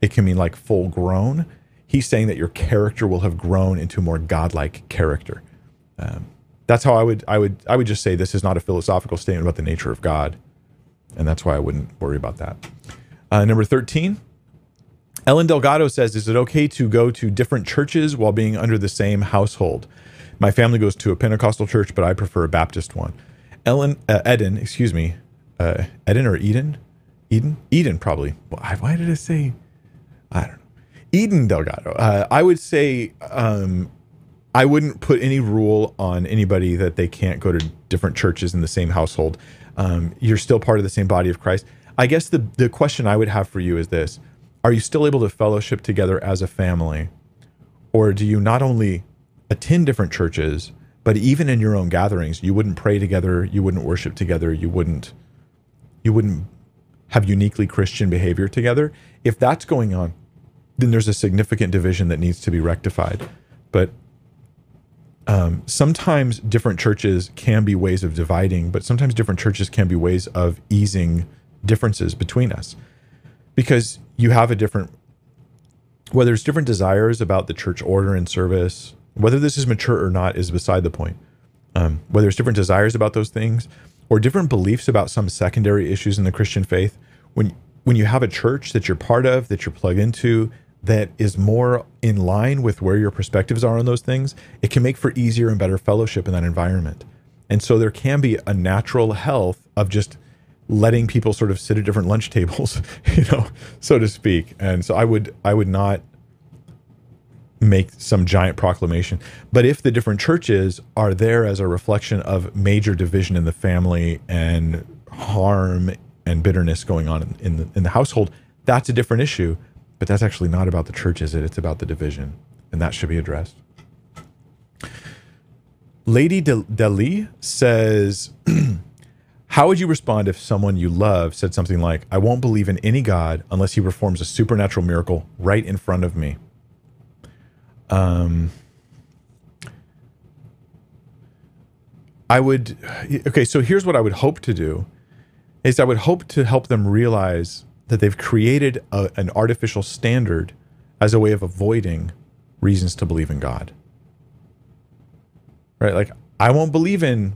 It can mean like full grown. He's saying that your character will have grown into more godlike character. Um, that's how I would, I would, I would just say this is not a philosophical statement about the nature of God. And that's why I wouldn't worry about that. Uh, number thirteen, Eden Delgado says, is it okay to go to different churches while being under the same household? My family goes to a Pentecostal church, but I prefer a Baptist one. Ellen, uh, Eden, excuse me, uh, Eden or Eden? Eden? Eden, probably. Why did I say? I don't know. Eden Delgado. Uh, I would say um, I wouldn't put any rule on anybody that they can't go to different churches in the same household. Um, you're still part of the same body of Christ. I guess the, the question I would have for you is this. Are you still able to fellowship together as a family? Or do you not only attend different churches, but even in your own gatherings, you wouldn't pray together, you wouldn't worship together, you wouldn't, you wouldn't have uniquely Christian behavior together? If that's going on, then there's a significant division that needs to be rectified. But um, sometimes different churches can be ways of dividing, but sometimes different churches can be ways of easing differences between us. Because you have a different, whether it's different desires about the church order and service, Whether this is mature or not is beside the point. Um, whether it's different desires about those things or different beliefs about some secondary issues in the Christian faith, when when you have a church that you're part of, that you're plugged into, that is more in line with where your perspectives are on those things, it can make for easier and better fellowship in that environment. And so there can be a natural health of just letting people sort of sit at different lunch tables, you know, so to speak. And so I would I would not make some giant proclamation. But if the different churches are there as a reflection of major division in the family and harm and bitterness going on in the, in the household, that's a different issue. But that's actually not about the church, is it? It's about the division, and that should be addressed. Lady Deli says, how would you respond if someone you love said something like, I won't believe in any God unless he performs a supernatural miracle right in front of me? Um, I would, okay, so here's what I would hope to do, is I would hope to help them realize that they've created a, an artificial standard as a way of avoiding reasons to believe in God. Right? Like, I won't believe in,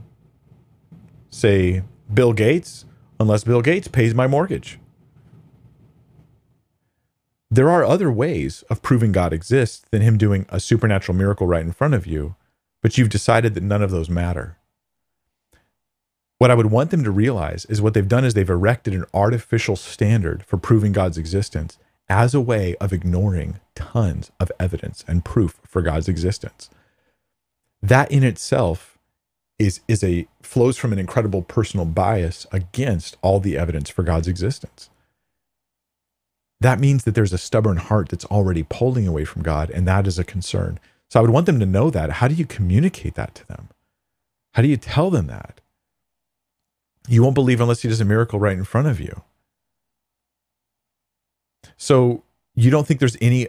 say, Bill Gates unless Bill Gates pays my mortgage. There are other ways of proving God exists than him doing a supernatural miracle right in front of you, but you've decided that none of those matter. What I would want them to realize is what they've done is they've erected an artificial standard for proving God's existence as a way of ignoring tons of evidence and proof for God's existence. That in itself is, is a flows from an incredible personal bias against all the evidence for God's existence. That means that there's a stubborn heart that's already pulling away from God, and that is a concern. So I would want them to know that. How do you communicate that to them? How do you tell them that? You won't believe unless he does a miracle right in front of you. So you don't think there's any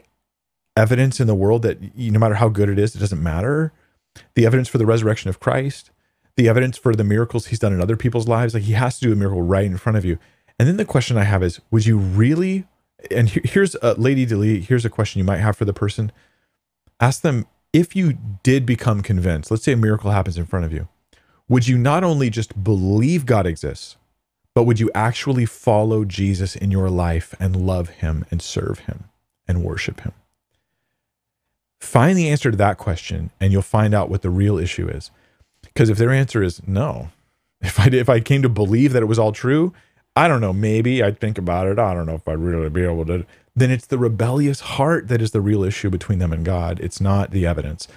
evidence in the world that, you, no matter how good it is, it doesn't matter? The evidence for the resurrection of Christ, the evidence for the miracles he's done in other people's lives, like he has to do a miracle right in front of you. And then the question I have is, would you really... And here's a Lady Delete, here's a question you might have for the person. Ask them, if you did become convinced, let's say a miracle happens in front of you, would you not only just believe God exists, but would you actually follow Jesus in your life and love him and serve him and worship him? Find the answer to that question and you'll find out what the real issue is. Because if their answer is no, if I, did, if I came to believe that it was all true, I don't know, maybe I'd think about it, I don't know if I'd really be able to, then it's the rebellious heart that is the real issue between them and God. It's not the evidence.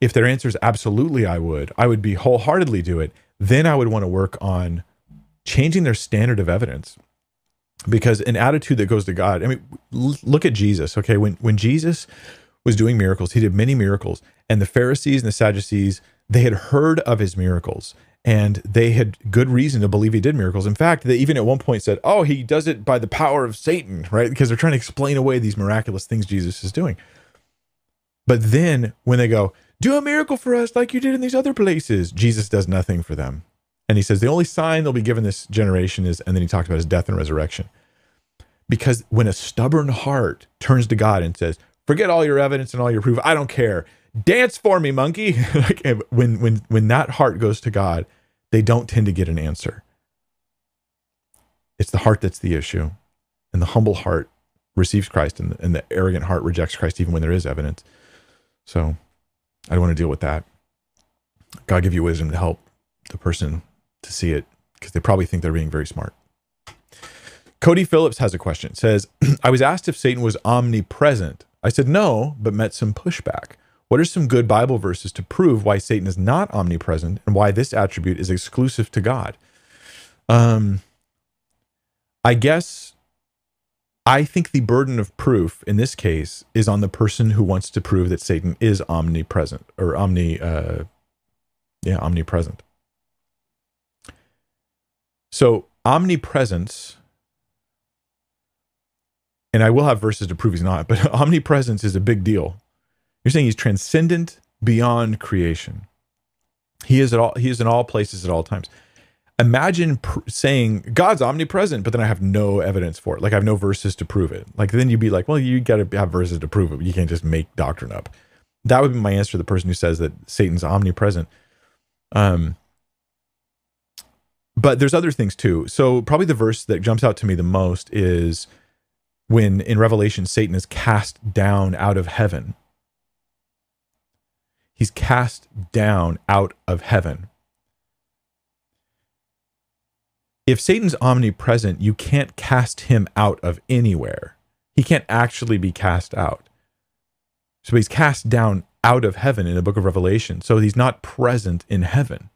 If their answer is absolutely I would, I would be wholeheartedly do it, then I would want to work on changing their standard of evidence. Because an attitude that goes to God, I mean, look at Jesus, okay? When, when Jesus was doing miracles, he did many miracles, and the Pharisees and the Sadducees, they had heard of his miracles. And they had good reason to believe he did miracles. In fact, they even at one point said, oh, he does it by the power of Satan, right? Because they're trying to explain away these miraculous things Jesus is doing. But then when they go, do a miracle for us like you did in these other places, Jesus does nothing for them. And he says, the only sign they'll be given this generation is, and then he talks about his death and resurrection. Because when a stubborn heart turns to God and says, forget all your evidence and all your proof, I don't care. Dance for me, monkey. like when, when, when that heart goes to God, they don't tend to get an answer. It's the heart that's the issue. And the humble heart receives Christ, and the, and the arrogant heart rejects Christ even when there is evidence. So I don't want to deal with that. God give you wisdom to help the person to see it, because they probably think they're being very smart. Cody Phillips has a question. It says, I was asked if Satan was omnipresent. I said no, but met some pushback. What are some good Bible verses to prove why Satan is not omnipresent and why this attribute is exclusive to God? Um, I guess I think the burden of proof in this case is on the person who wants to prove that Satan is omnipresent or omni, uh, yeah, omnipresent. So omnipresence, and I will have verses to prove he's not, but omnipresence is a big deal. You're saying he's transcendent beyond creation. He is at all. He is in all places at all times. Imagine pr- saying God's omnipresent, but then I have no evidence for it. Like I have no verses to prove it. Like then you'd be like, well, you got to have verses to prove it. But you can't just make doctrine up. That would be my answer to the person who says that Satan's omnipresent. Um, but there's other things too. So probably the verse that jumps out to me the most is when in Revelation, Satan is cast down out of heaven. He's cast down out of heaven. If Satan's omnipresent, you can't cast him out of anywhere. He can't actually be cast out. So he's cast down out of heaven in the book of Revelation. So he's not present in heaven.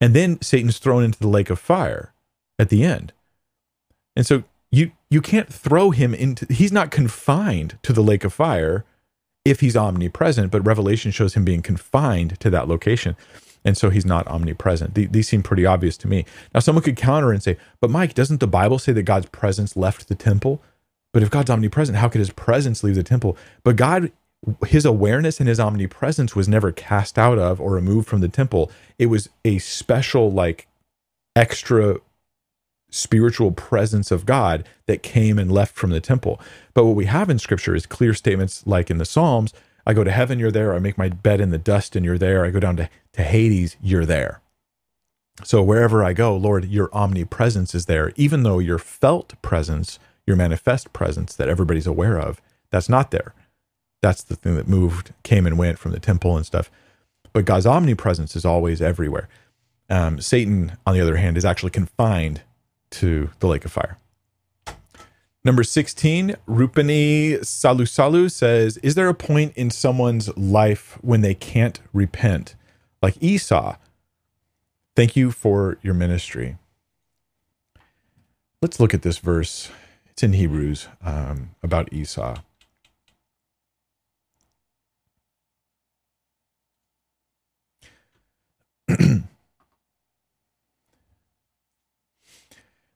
And then Satan's thrown into the lake of fire at the end. And so you you can't throw him into, he's not confined to the lake of fire if he's omnipresent, but Revelation shows him being confined to that location. And so he's not omnipresent. These seem pretty obvious to me. Now, someone could counter and say, but Mike, doesn't the Bible say that God's presence left the temple? But if God's omnipresent, how could his presence leave the temple? But God, his awareness and his omnipresence was never cast out of or removed from the temple. It was a special, like, extra spiritual presence of God that came and left from the temple. But what we have in Scripture is clear statements like in the Psalms, I go to heaven, you're there. I make my bed in the dust and you're there. I go down to, to Hades, you're there. So wherever I go, Lord, your omnipresence is there. Even though your felt presence, your manifest presence that everybody's aware of, that's not there. That's the thing that moved, came and went from the temple and stuff. But God's omnipresence is always everywhere. Um, Satan, on the other hand, is actually confined to the lake of fire. Number sixteen, Rupani Salusalu says, is there a point in someone's life when they can't repent? Like Esau, thank you for your ministry. Let's look at this verse. It's in Hebrews um, about Esau.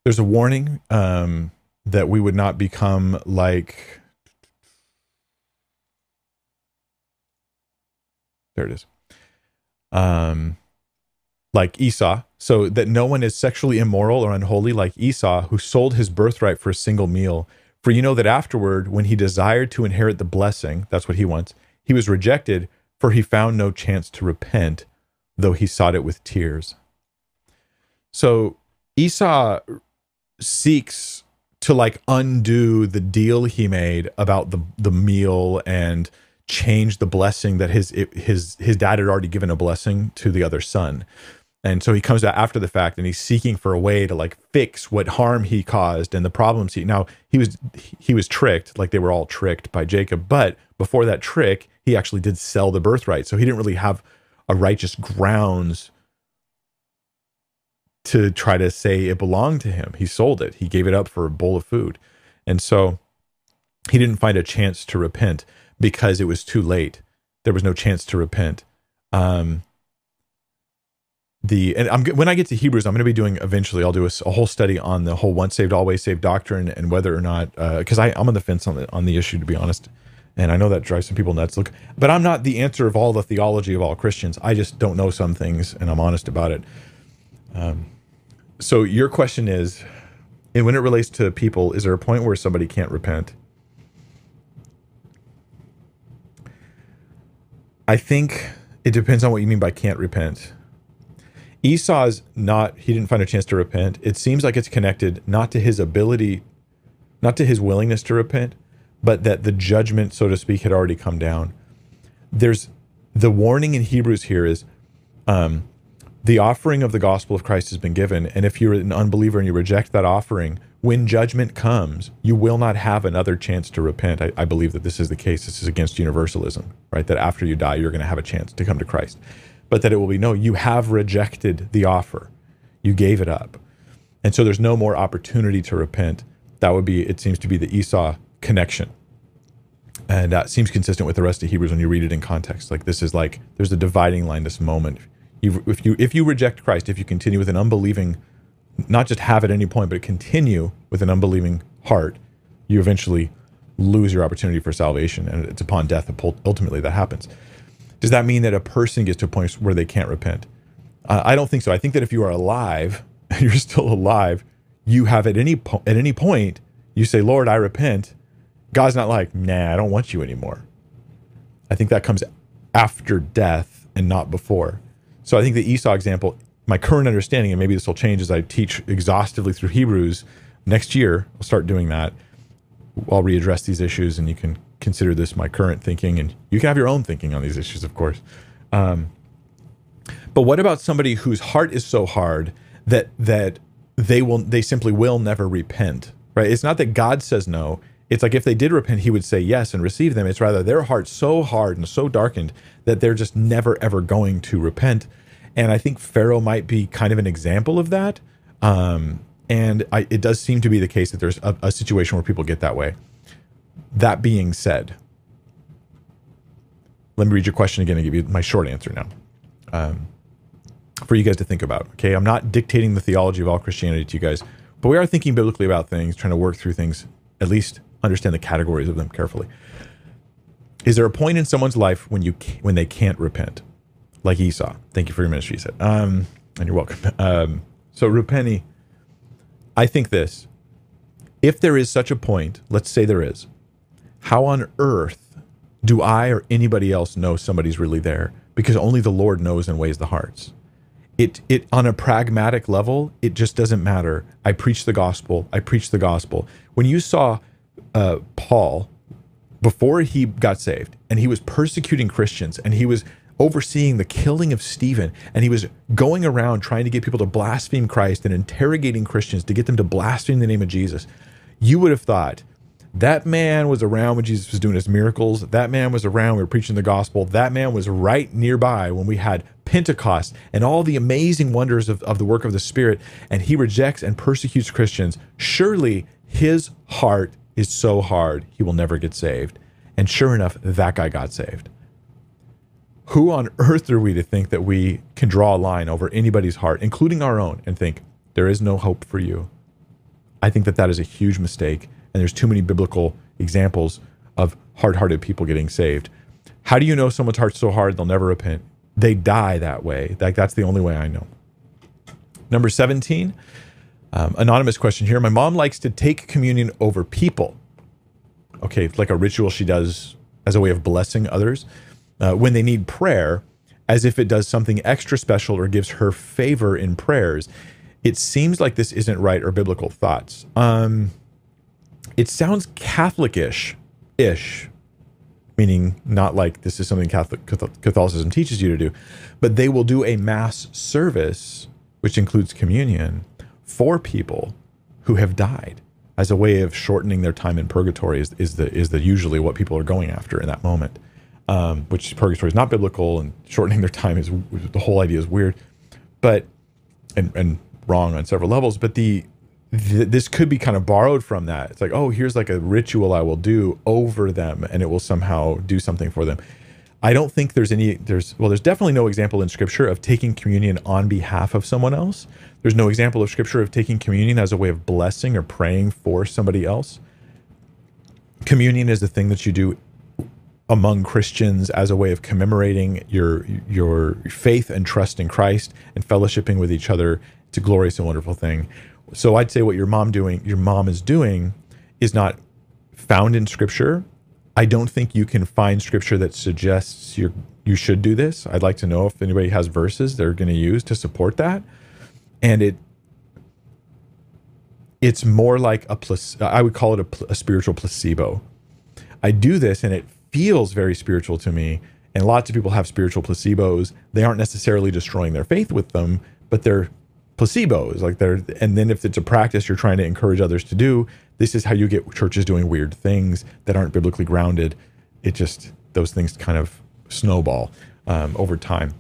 There's a warning um, that we would not become like, there it is, um, like Esau, so that no one is sexually immoral or unholy like Esau, who sold his birthright for a single meal. For you know that afterward, when he desired to inherit the blessing, that's what he wants, he was rejected, for he found no chance to repent, though he sought it with tears. So Esau seeks to like undo the deal he made about the, the meal and change the blessing that his, his, his dad had already given a blessing to the other son. And so he comes out after the fact and he's seeking for a way to like fix what harm he caused and the problems he, now he was, he was tricked, like they were all tricked by Jacob, but before that trick, he actually did sell the birthright. So he didn't really have a righteous grounds to try to say it belonged to him. He sold it. He gave it up for a bowl of food. And so he didn't find a chance to repent because it was too late. There was no chance to repent. Um, the and I'm, when I get to Hebrews, I'm going to be doing eventually, I'll do a, a whole study on the whole once saved, always saved doctrine and whether or not, because uh, I'm on the fence on the, on the issue, to be honest. And I know that drives some people nuts. Look, but I'm not the answer of all the theology of all Christians. I just don't know some things and I'm honest about it. Um, So your question is, and when it relates to people, is there a point where somebody can't repent? I think it depends on what you mean by can't repent. Esau's not, he didn't find a chance to repent. It seems like it's connected not to his ability, not to his willingness to repent, but that the judgment, so to speak, had already come down. There's the warning in Hebrews here is, um, the offering of the gospel of Christ has been given, and if you're an unbeliever and you reject that offering, when judgment comes, you will not have another chance to repent. I, I believe that this is the case. This is against universalism, right? That after you die, you're going to have a chance to come to Christ. But that it will be, no, you have rejected the offer. You gave it up. And so there's no more opportunity to repent. That would be, it seems to be the Esau connection. And that seems consistent with the rest of Hebrews when you read it in context. Like this is like, there's a dividing line this moment. If you if you reject Christ, if you continue with an unbelieving, not just have at any point, but continue with an unbelieving heart, you eventually lose your opportunity for salvation, and it's upon death ultimately that happens. Does that mean that a person gets to a point where they can't repent? Uh, I don't think so. I think that if you are alive, you're still alive, you have at any po- at any point, you say, Lord, I repent. God's not like, nah, I don't want you anymore. I think that comes after death and not before. So I think the Esau example, my current understanding, and maybe this will change as I teach exhaustively through Hebrews next year, I'll start doing that. I'll readdress these issues, and you can consider this my current thinking, and you can have your own thinking on these issues, of course. Um, but what about somebody whose heart is so hard that that they will they simply will never repent, right? It's not that God says no. It's like if they did repent, he would say yes and receive them. It's rather their heart's so hard and so darkened that they're just never, ever going to repent. And I think Pharaoh might be kind of an example of that. Um, and I, it does seem to be the case that there's a, a situation where people get that way. That being said, let me read your question again and give you my short answer now, um, for you guys to think about. Okay, I'm not dictating the theology of all Christianity to you guys, but we are thinking biblically about things, trying to work through things, at least understand the categories of them carefully. Is there a point in someone's life when you when they can't repent? Like Esau. Thank you for your ministry, Seth. Um, and you're welcome. Um, so Rupeni, I think this. If there is such a point, let's say there is, how on earth do I or anybody else know somebody's really there? Because only the Lord knows and weighs the hearts. It, it on a pragmatic level, it just doesn't matter. I preach the gospel. I preach the gospel. When you saw uh, Paul, before he got saved, and he was persecuting Christians, and he was overseeing the killing of Stephen, and he was going around trying to get people to blaspheme Christ and interrogating Christians to get them to blaspheme the name of Jesus, you would have thought, that man was around when Jesus was doing his miracles. That man was around when we were preaching the gospel. That man was right nearby when we had Pentecost and all the amazing wonders of, of the work of the Spirit, and he rejects and persecutes Christians. Surely his heart is so hard, he will never get saved. And sure enough, that guy got saved. Who on earth are we to think that we can draw a line over anybody's heart, including our own, and think, there is no hope for you? I think that that is a huge mistake, and there's too many biblical examples of hard-hearted people getting saved. How do you know someone's heart's so hard they'll never repent? They die that way. Like, that's the only way I know. Number seventeen, um, anonymous question here. My mom likes to take communion over people. Okay, it's like a ritual she does as a way of blessing others. Uh, when they need prayer, as if it does something extra special or gives her favor in prayers. It seems like this isn't right or biblical. Thoughts? Um, it sounds Catholic-ish, ish, meaning not like this is something Catholic Catholicism teaches you to do, but they will do a mass service, which includes communion, for people who have died as a way of shortening their time in purgatory is, is the is the usually what people are going after in that moment. Um, which purgatory is not biblical, and shortening their time is, the whole idea is weird, but and, and wrong on several levels. But the, the this could be kind of borrowed from that. It's like, oh, here's like a ritual I will do over them, and it will somehow do something for them. I don't think there's any there's well, there's definitely no example in Scripture of taking communion on behalf of someone else. There's no example of Scripture of taking communion as a way of blessing or praying for somebody else. Communion is the thing that you do among Christians as a way of commemorating your your faith and trust in Christ and fellowshipping with each other. It's a glorious and wonderful thing. So I'd say what your mom doing, your mom is doing, is not found in Scripture. I don't think you can find Scripture that suggests you you should do this. I'd like to know if anybody has verses they're going to use to support that. And it it's more like a I would call it a, a spiritual placebo. I do this and it feels very spiritual to me, and lots of people have spiritual placebos. They aren't necessarily destroying their faith with them, but they're placebos. Like they're, and then if it's a practice you're trying to encourage others to do, this is how you get churches doing weird things that aren't biblically grounded. It just, those things kind of snowball um, over time.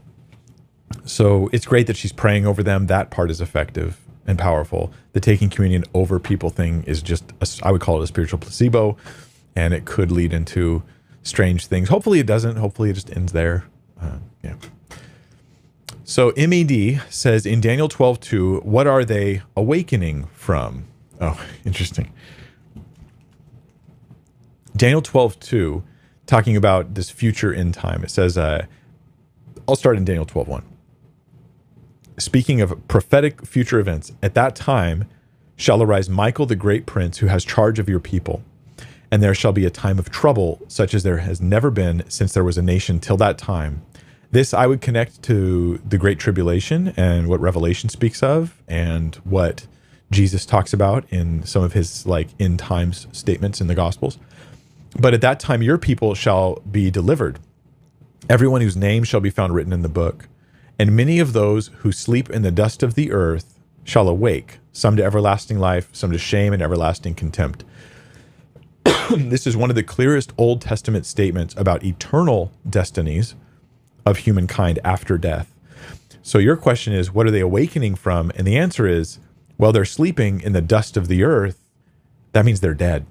So it's great that she's praying over them. That part is effective and powerful. The taking communion over people thing is just, a, I would call it a spiritual placebo, and it could lead into strange things. Hopefully it doesn't. Hopefully it just ends there. Uh, yeah. So M E D says in Daniel twelve two, what are they awakening from? Oh, interesting. Daniel twelve two, talking about this future end time. It says, uh, I'll start in Daniel twelve one. Speaking of prophetic future events, at that time shall arise Michael, the great prince, who has charge of your people. And there shall be a time of trouble, such as there has never been since there was a nation till that time. This I would connect to the Great Tribulation and what Revelation speaks of and what Jesus talks about in some of his like end times statements in the Gospels. But at that time, your people shall be delivered. Everyone whose name shall be found written in the book. And many of those who sleep in the dust of the earth shall awake, some to everlasting life, some to shame and everlasting contempt. This is one of the clearest Old Testament statements about eternal destinies of humankind after death. So your question is, what are they awakening from? And the answer is, well, they're sleeping in the dust of the earth. That means they're dead.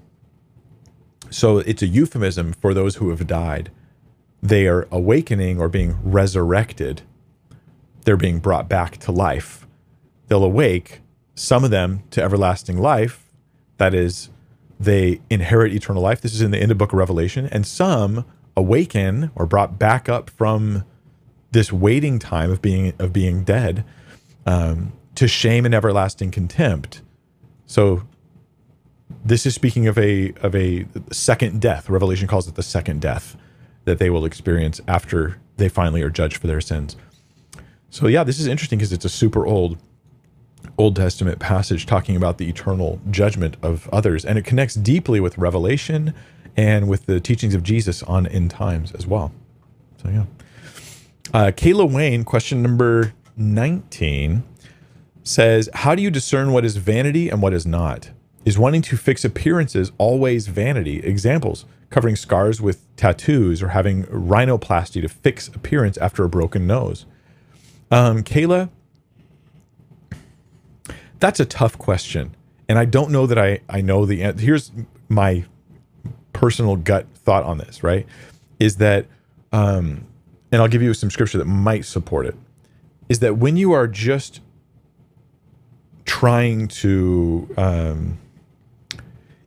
So it's a euphemism for those who have died. They are awakening or being resurrected. They're being brought back to life. They'll awake, some of them, to everlasting life. That is, they inherit eternal life. This is in the end of Book of Revelation. And some awaken or brought back up from this waiting time of being of being dead um, to shame and everlasting contempt. So this is speaking of a of a second death. Revelation calls it the second death that they will experience after they finally are judged for their sins. So yeah, this is interesting because it's a super old Old Testament passage talking about the eternal judgment of others, and it connects deeply with Revelation and with the teachings of Jesus on end times as well. So yeah. Uh, Kayla Wayne, question number nineteen, says, how do you discern what is vanity and what is not? Is wanting to fix appearances always vanity? Examples, covering scars with tattoos or having rhinoplasty to fix appearance after a broken nose. Um, Kayla, that's a tough question, and I don't know that I, I know the answer. Here's my personal gut thought on this, right, is that, um, and I'll give you some scripture that might support it, is that when you are just trying to um,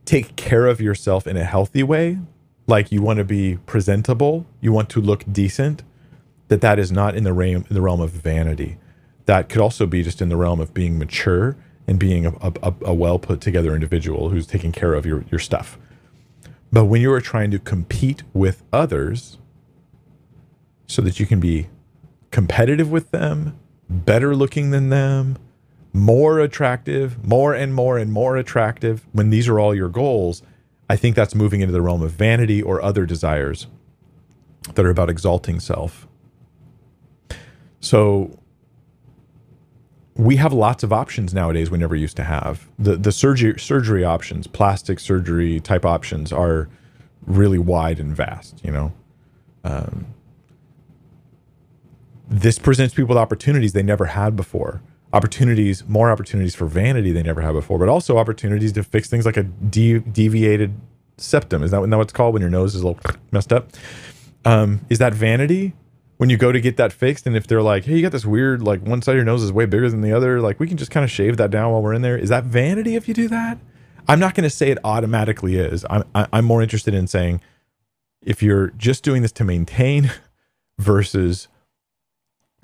take care of yourself in a healthy way, like you want to be presentable, you want to look decent, that that is not in the realm, in the realm of vanity. That could also be just in the realm of being mature and being a, a, a well put together individual who's taking care of your, your stuff. But when you are trying to compete with others so that you can be competitive with them, better looking than them, more attractive, more and more and more attractive, when these are all your goals, I think that's moving into the realm of vanity or other desires that are about exalting self. So we have lots of options nowadays we never used to have. The the surgery surgery options, plastic surgery type options are really wide and vast, you know. Um, this presents people with opportunities they never had before. Opportunities, more opportunities for vanity they never had before, but also opportunities to fix things like a de deviated septum. Is that, isn't that what it's called when your nose is a little messed up? Um, is that vanity? When you go to get that fixed, and if they're like, hey, you got this weird, like one side of your nose is way bigger than the other, like we can just kind of shave that down while we're in there. Is that vanity if you do that? I'm not going to say it automatically is. I'm, I'm more interested in saying if you're just doing this to maintain versus,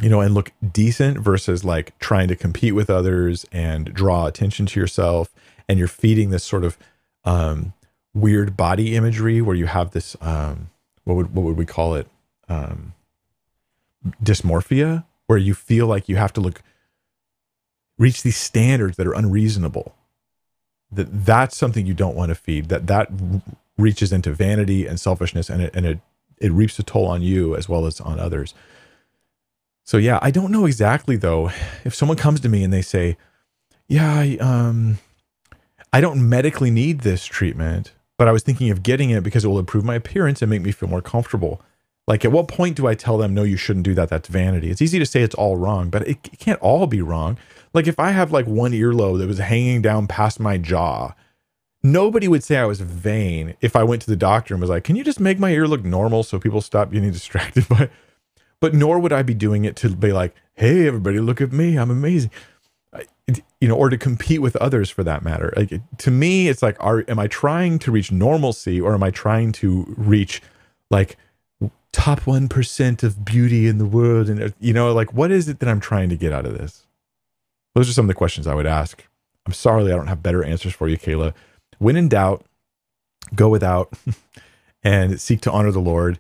you know, and look decent versus like trying to compete with others and draw attention to yourself, and you're feeding this sort of um, weird body imagery where you have this, um, what would, what would we call it? Um, dysmorphia, where you feel like you have to look, reach these standards that are unreasonable. That that's something you don't want to feed. That that reaches into vanity and selfishness, and it and it it reaps a toll on you as well as on others. So yeah, I don't know exactly though. If someone comes to me and they say, "Yeah, I, um, I don't medically need this treatment, but I was thinking of getting it because it will improve my appearance and make me feel more comfortable." Like, at what point do I tell them, no, you shouldn't do that? That's vanity. It's easy to say it's all wrong, but it, it can't all be wrong. Like, if I have like one earlobe that was hanging down past my jaw, nobody would say I was vain if I went to the doctor and was like, can you just make my ear look normal so people stop getting distracted by it? But nor would I be doing it to be like, hey, everybody, look at me. I'm amazing. You know, or to compete with others for that matter. Like, to me, it's like, are, am I trying to reach normalcy, or am I trying to reach like top one percent of beauty in the world? And, you know, like, what is it that I'm trying to get out of this? Those are some of the questions I would ask. I'm sorry I don't have better answers for you, Kayla. When in doubt, go without and seek to honor the Lord.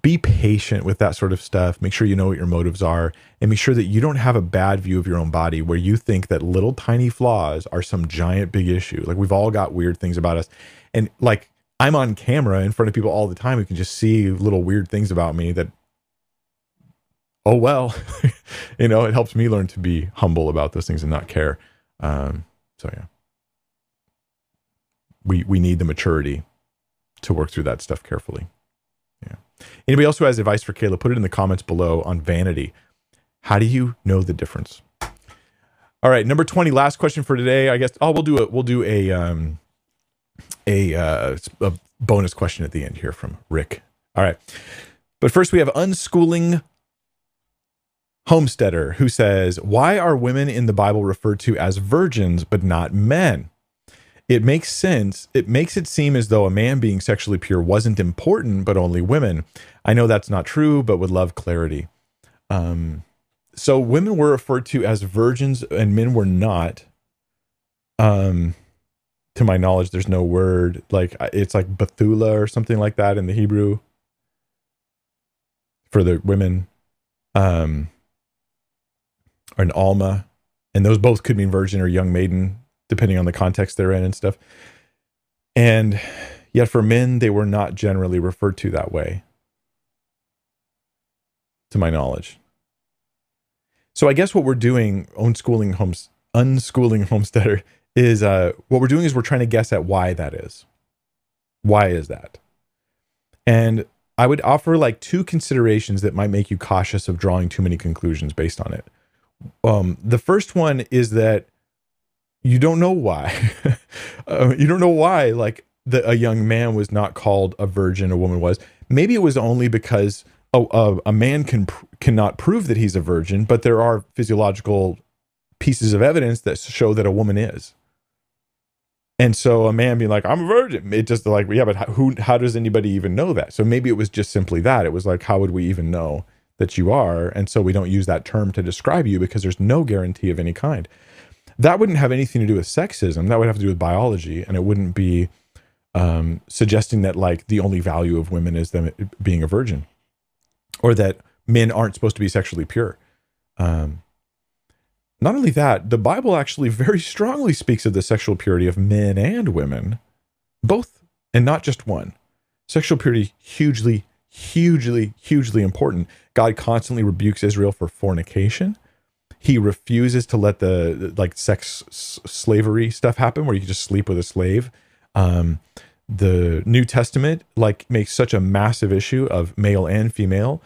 Be patient with that sort of stuff. Make sure you know what your motives are, and make sure that you don't have a bad view of your own body where you think that little tiny flaws are some giant big issue. Like, we've all got weird things about us. And like, I'm on camera in front of people all the time who can just see little weird things about me that, oh, well, you know, it helps me learn to be humble about those things and not care. Um, so yeah, we, we need the maturity to work through that stuff carefully. Yeah. Anybody else who has advice for Kayla, put it in the comments below on vanity. How do you know the difference? All right, number twenty, last question for today, I guess. Oh, we'll do it. We'll do a, um, a, uh, a bonus question at the end here from Rick. All right. But first we have Unschooling Homesteader, who says, why are women in the Bible referred to as virgins, but not men? It makes sense. It makes it seem as though a man being sexually pure wasn't important, but only women. I know that's not true, but would love clarity. Um, so women were referred to as virgins and men were not. Um, to my knowledge, there's no word. Like, it's like Bethulah or something like that in the Hebrew for the women, um, or an Alma. And those both could mean virgin or young maiden, depending on the context they're in and stuff. And yet for men, they were not generally referred to that way, to my knowledge. So I guess what we're doing, unschooling homes, unschooling homesteader, is uh, what we're doing is we're trying to guess at why that is. Why is that? And I would offer like two considerations that might make you cautious of drawing too many conclusions based on it. Um, the first one is that you don't know why. uh, you don't know why, like, the, a young man was not called a virgin, a woman was. Maybe it was only because a, a, a man can pr- cannot prove that he's a virgin, but there are physiological pieces of evidence that show that a woman is. And so a man being like, I'm a virgin, it just like, yeah, but how, who, how does anybody even know that? So maybe it was just simply that. It was like, how would we even know that you are? And so we don't use that term to describe you because there's no guarantee of any kind. That wouldn't have anything to do with sexism. That would have to do with biology, and it wouldn't be um, suggesting that like the only value of women is them being a virgin, or that men aren't supposed to be sexually pure. Um, not only that, the Bible actually very strongly speaks of the sexual purity of men and women, both, and not just one. Sexual purity, hugely, hugely, hugely important. God constantly rebukes Israel for fornication. He refuses to let the like sex s- slavery stuff happen where you just sleep with a slave. Um, the New Testament like makes such a massive issue of male and female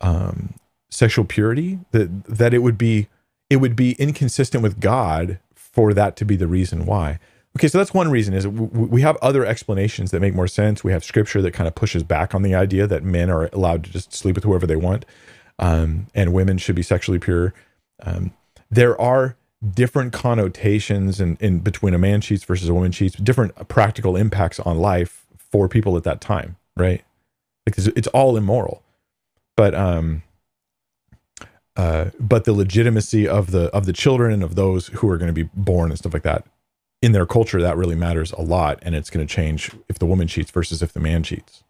um, sexual purity that that it would be it would be inconsistent with God for that to be the reason why. Okay, so that's one reason, is we have other explanations that make more sense. We have scripture that kind of pushes back on the idea that men are allowed to just sleep with whoever they want, um, and women should be sexually pure. Um, there are different connotations in, in between a man cheats versus a woman cheats, different practical impacts on life for people at that time, right? Because it's all immoral, but um, uh, but the legitimacy of the of the children and of those who are going to be born and stuff like that in their culture, that really matters a lot, and it's going to change if the woman cheats versus if the man cheats.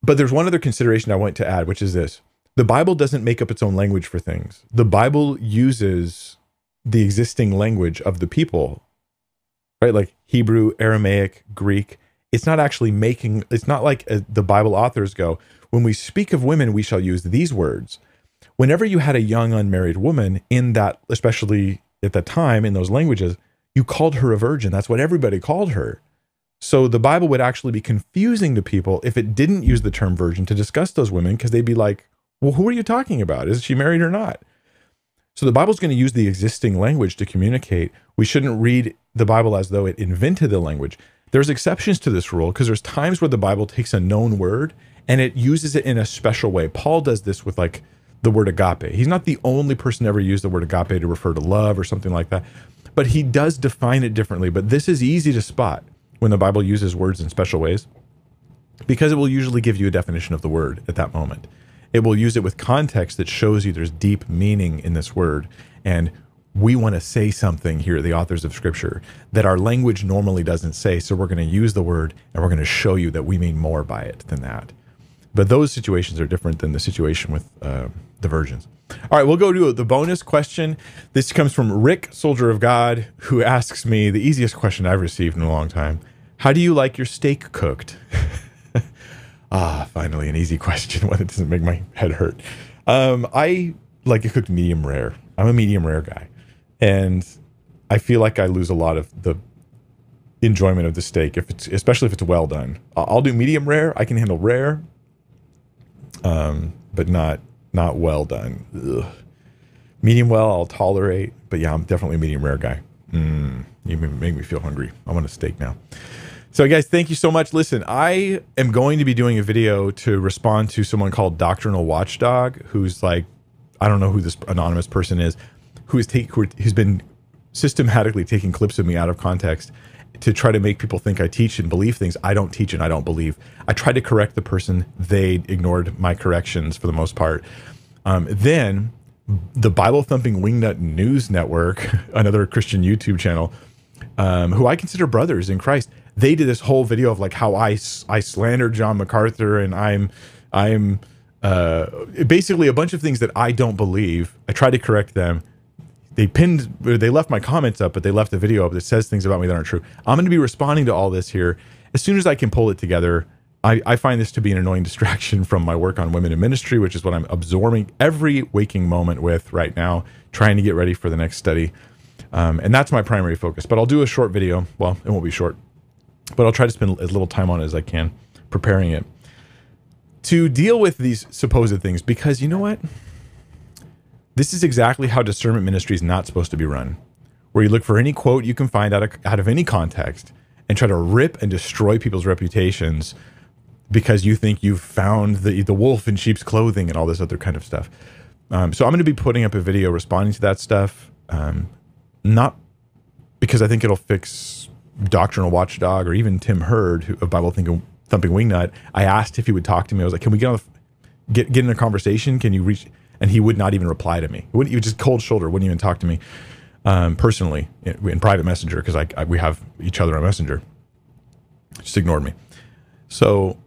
But there's one other consideration I want to add, which is this. The Bible doesn't make up its own language for things. The Bible uses the existing language of the people, right? Like Hebrew, Aramaic, Greek. It's not actually making, it's not like uh, the Bible authors go, when we speak of women, we shall use these words. Whenever you had a young unmarried woman in that, especially at the time in those languages, you called her a virgin. That's what everybody called her. So the Bible would actually be confusing to people if it didn't use the term virgin to discuss those women, because they'd be like, well, who are you talking about? Is she married or not? So the Bible's going to use the existing language to communicate. We shouldn't read the Bible as though it invented the language. There's exceptions to this rule because there's times where the Bible takes a known word and it uses it in a special way. Paul does this with like the word agape. He's not the only person to ever use the word agape to refer to love or something like that, but he does define it differently. But this is easy to spot when the Bible uses words in special ways, because it will usually give you a definition of the word at that moment. It will use it with context that shows you there's deep meaning in this word and we want to say something here, the authors of Scripture, that our language normally doesn't say. So we're going to use the word and we're going to show you that we mean more by it than that. But those situations are different than the situation with uh, diversions. All right, we'll go to the bonus question. This comes from Rick, Soldier of God, who asks me the easiest question I've received in a long time. How do you like your steak cooked? Ah, finally, an easy question. One that doesn't make my head hurt. Um, I like it cooked medium rare. I'm a medium rare guy. And I feel like I lose a lot of the enjoyment of the steak, if it's, especially if it's well done. I'll do medium rare. I can handle rare, um, but not not well done. Ugh. Medium well, I'll tolerate. But yeah, I'm definitely a medium rare guy. Mm, you make me feel hungry. I want a steak now. So guys, thank you so much. Listen, I am going to be doing a video to respond to someone called Doctrinal Watchdog, who's like, I don't know who this anonymous person is, who is take, who's been systematically taking clips of me out of context to try to make people think I teach and believe things I don't teach and I don't believe. I tried to correct the person. They ignored my corrections for the most part. Um, then the Bible Thumping Wingnut News Network, another Christian YouTube channel, um, who I consider brothers in Christ, they did this whole video of like how I, I slandered John MacArthur and I'm, I'm, Uh, basically a bunch of things that I don't believe. I tried to correct them. They pinned, they left my comments up, but they left the video up that says things about me that aren't true. I'm going to be responding to all this here as soon as I can pull it together. I, I find this to be an annoying distraction from my work on women in ministry, which is what I'm absorbing every waking moment with right now, trying to get ready for the next study. Um, and that's my primary focus, but I'll do a short video. Well, it won't be short, but I'll try to spend as little time on it as I can preparing it to deal with these supposed things, because you know what? This is exactly how discernment ministry is not supposed to be run, where you look for any quote you can find out of, out of any context and try to rip and destroy people's reputations because you think you've found the, the wolf in sheep's clothing and all this other kind of stuff. Um, so I'm going to be putting up a video responding to that stuff, um, not because I think it'll fix Doctrinal Watchdog or even Tim Hurd, who, of Bible Thinking Thumping Wingnut. I asked if he would talk to me. I was like, can we get on the, get, get in a conversation? Can you reach? And he would not even reply to me. He would just cold shoulder, wouldn't even talk to me um, personally in, in private messenger, because I, I we have each other on messenger. Just ignored me. So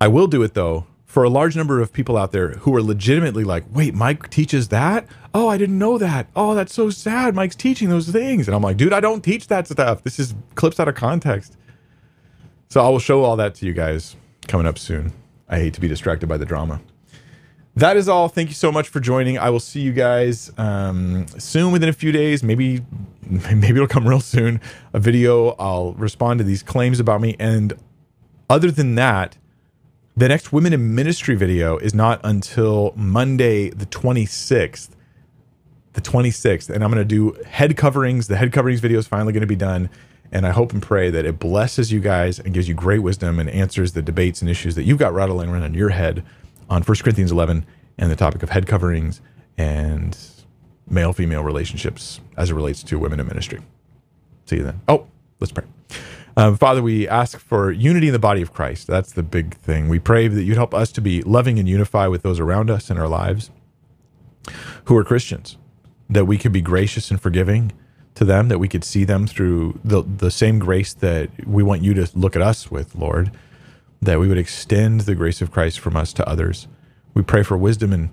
I will do it though for a large number of people out there who are legitimately like, wait, Mike teaches that? Oh, I didn't know that. Oh, that's so sad. Mike's teaching those things. And I'm like, dude, I don't teach that stuff. This is clips out of context. So I will show all that to you guys coming up soon. I hate to be distracted by the drama. That is all. Thank you so much for joining. I will see you guys um, soon, within a few days. Maybe maybe it'll come real soon. A video. I'll respond to these claims about me. And other than that, the next Women in Ministry video is not until Monday, the twenty-sixth. The twenty-sixth. And I'm going to do head coverings. The head coverings video is finally going to be done. And I hope and pray that it blesses you guys and gives you great wisdom and answers the debates and issues that you've got rattling around in your head on First Corinthians eleven and the topic of head coverings and male-female relationships as it relates to women in ministry. See you then. Oh, let's pray. Um, Father, we ask for unity in the body of Christ. That's the big thing. We pray that you'd help us to be loving and unify with those around us in our lives who are Christians, that we could be gracious and forgiving to them, that we could see them through the, the same grace that we want you to look at us with, Lord, that we would extend the grace of Christ from us to others. We pray for wisdom and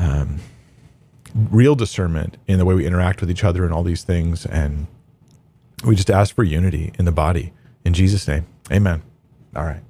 um, real discernment in the way we interact with each other and all these things. And we just ask for unity in the body. In Jesus' name, amen. All right.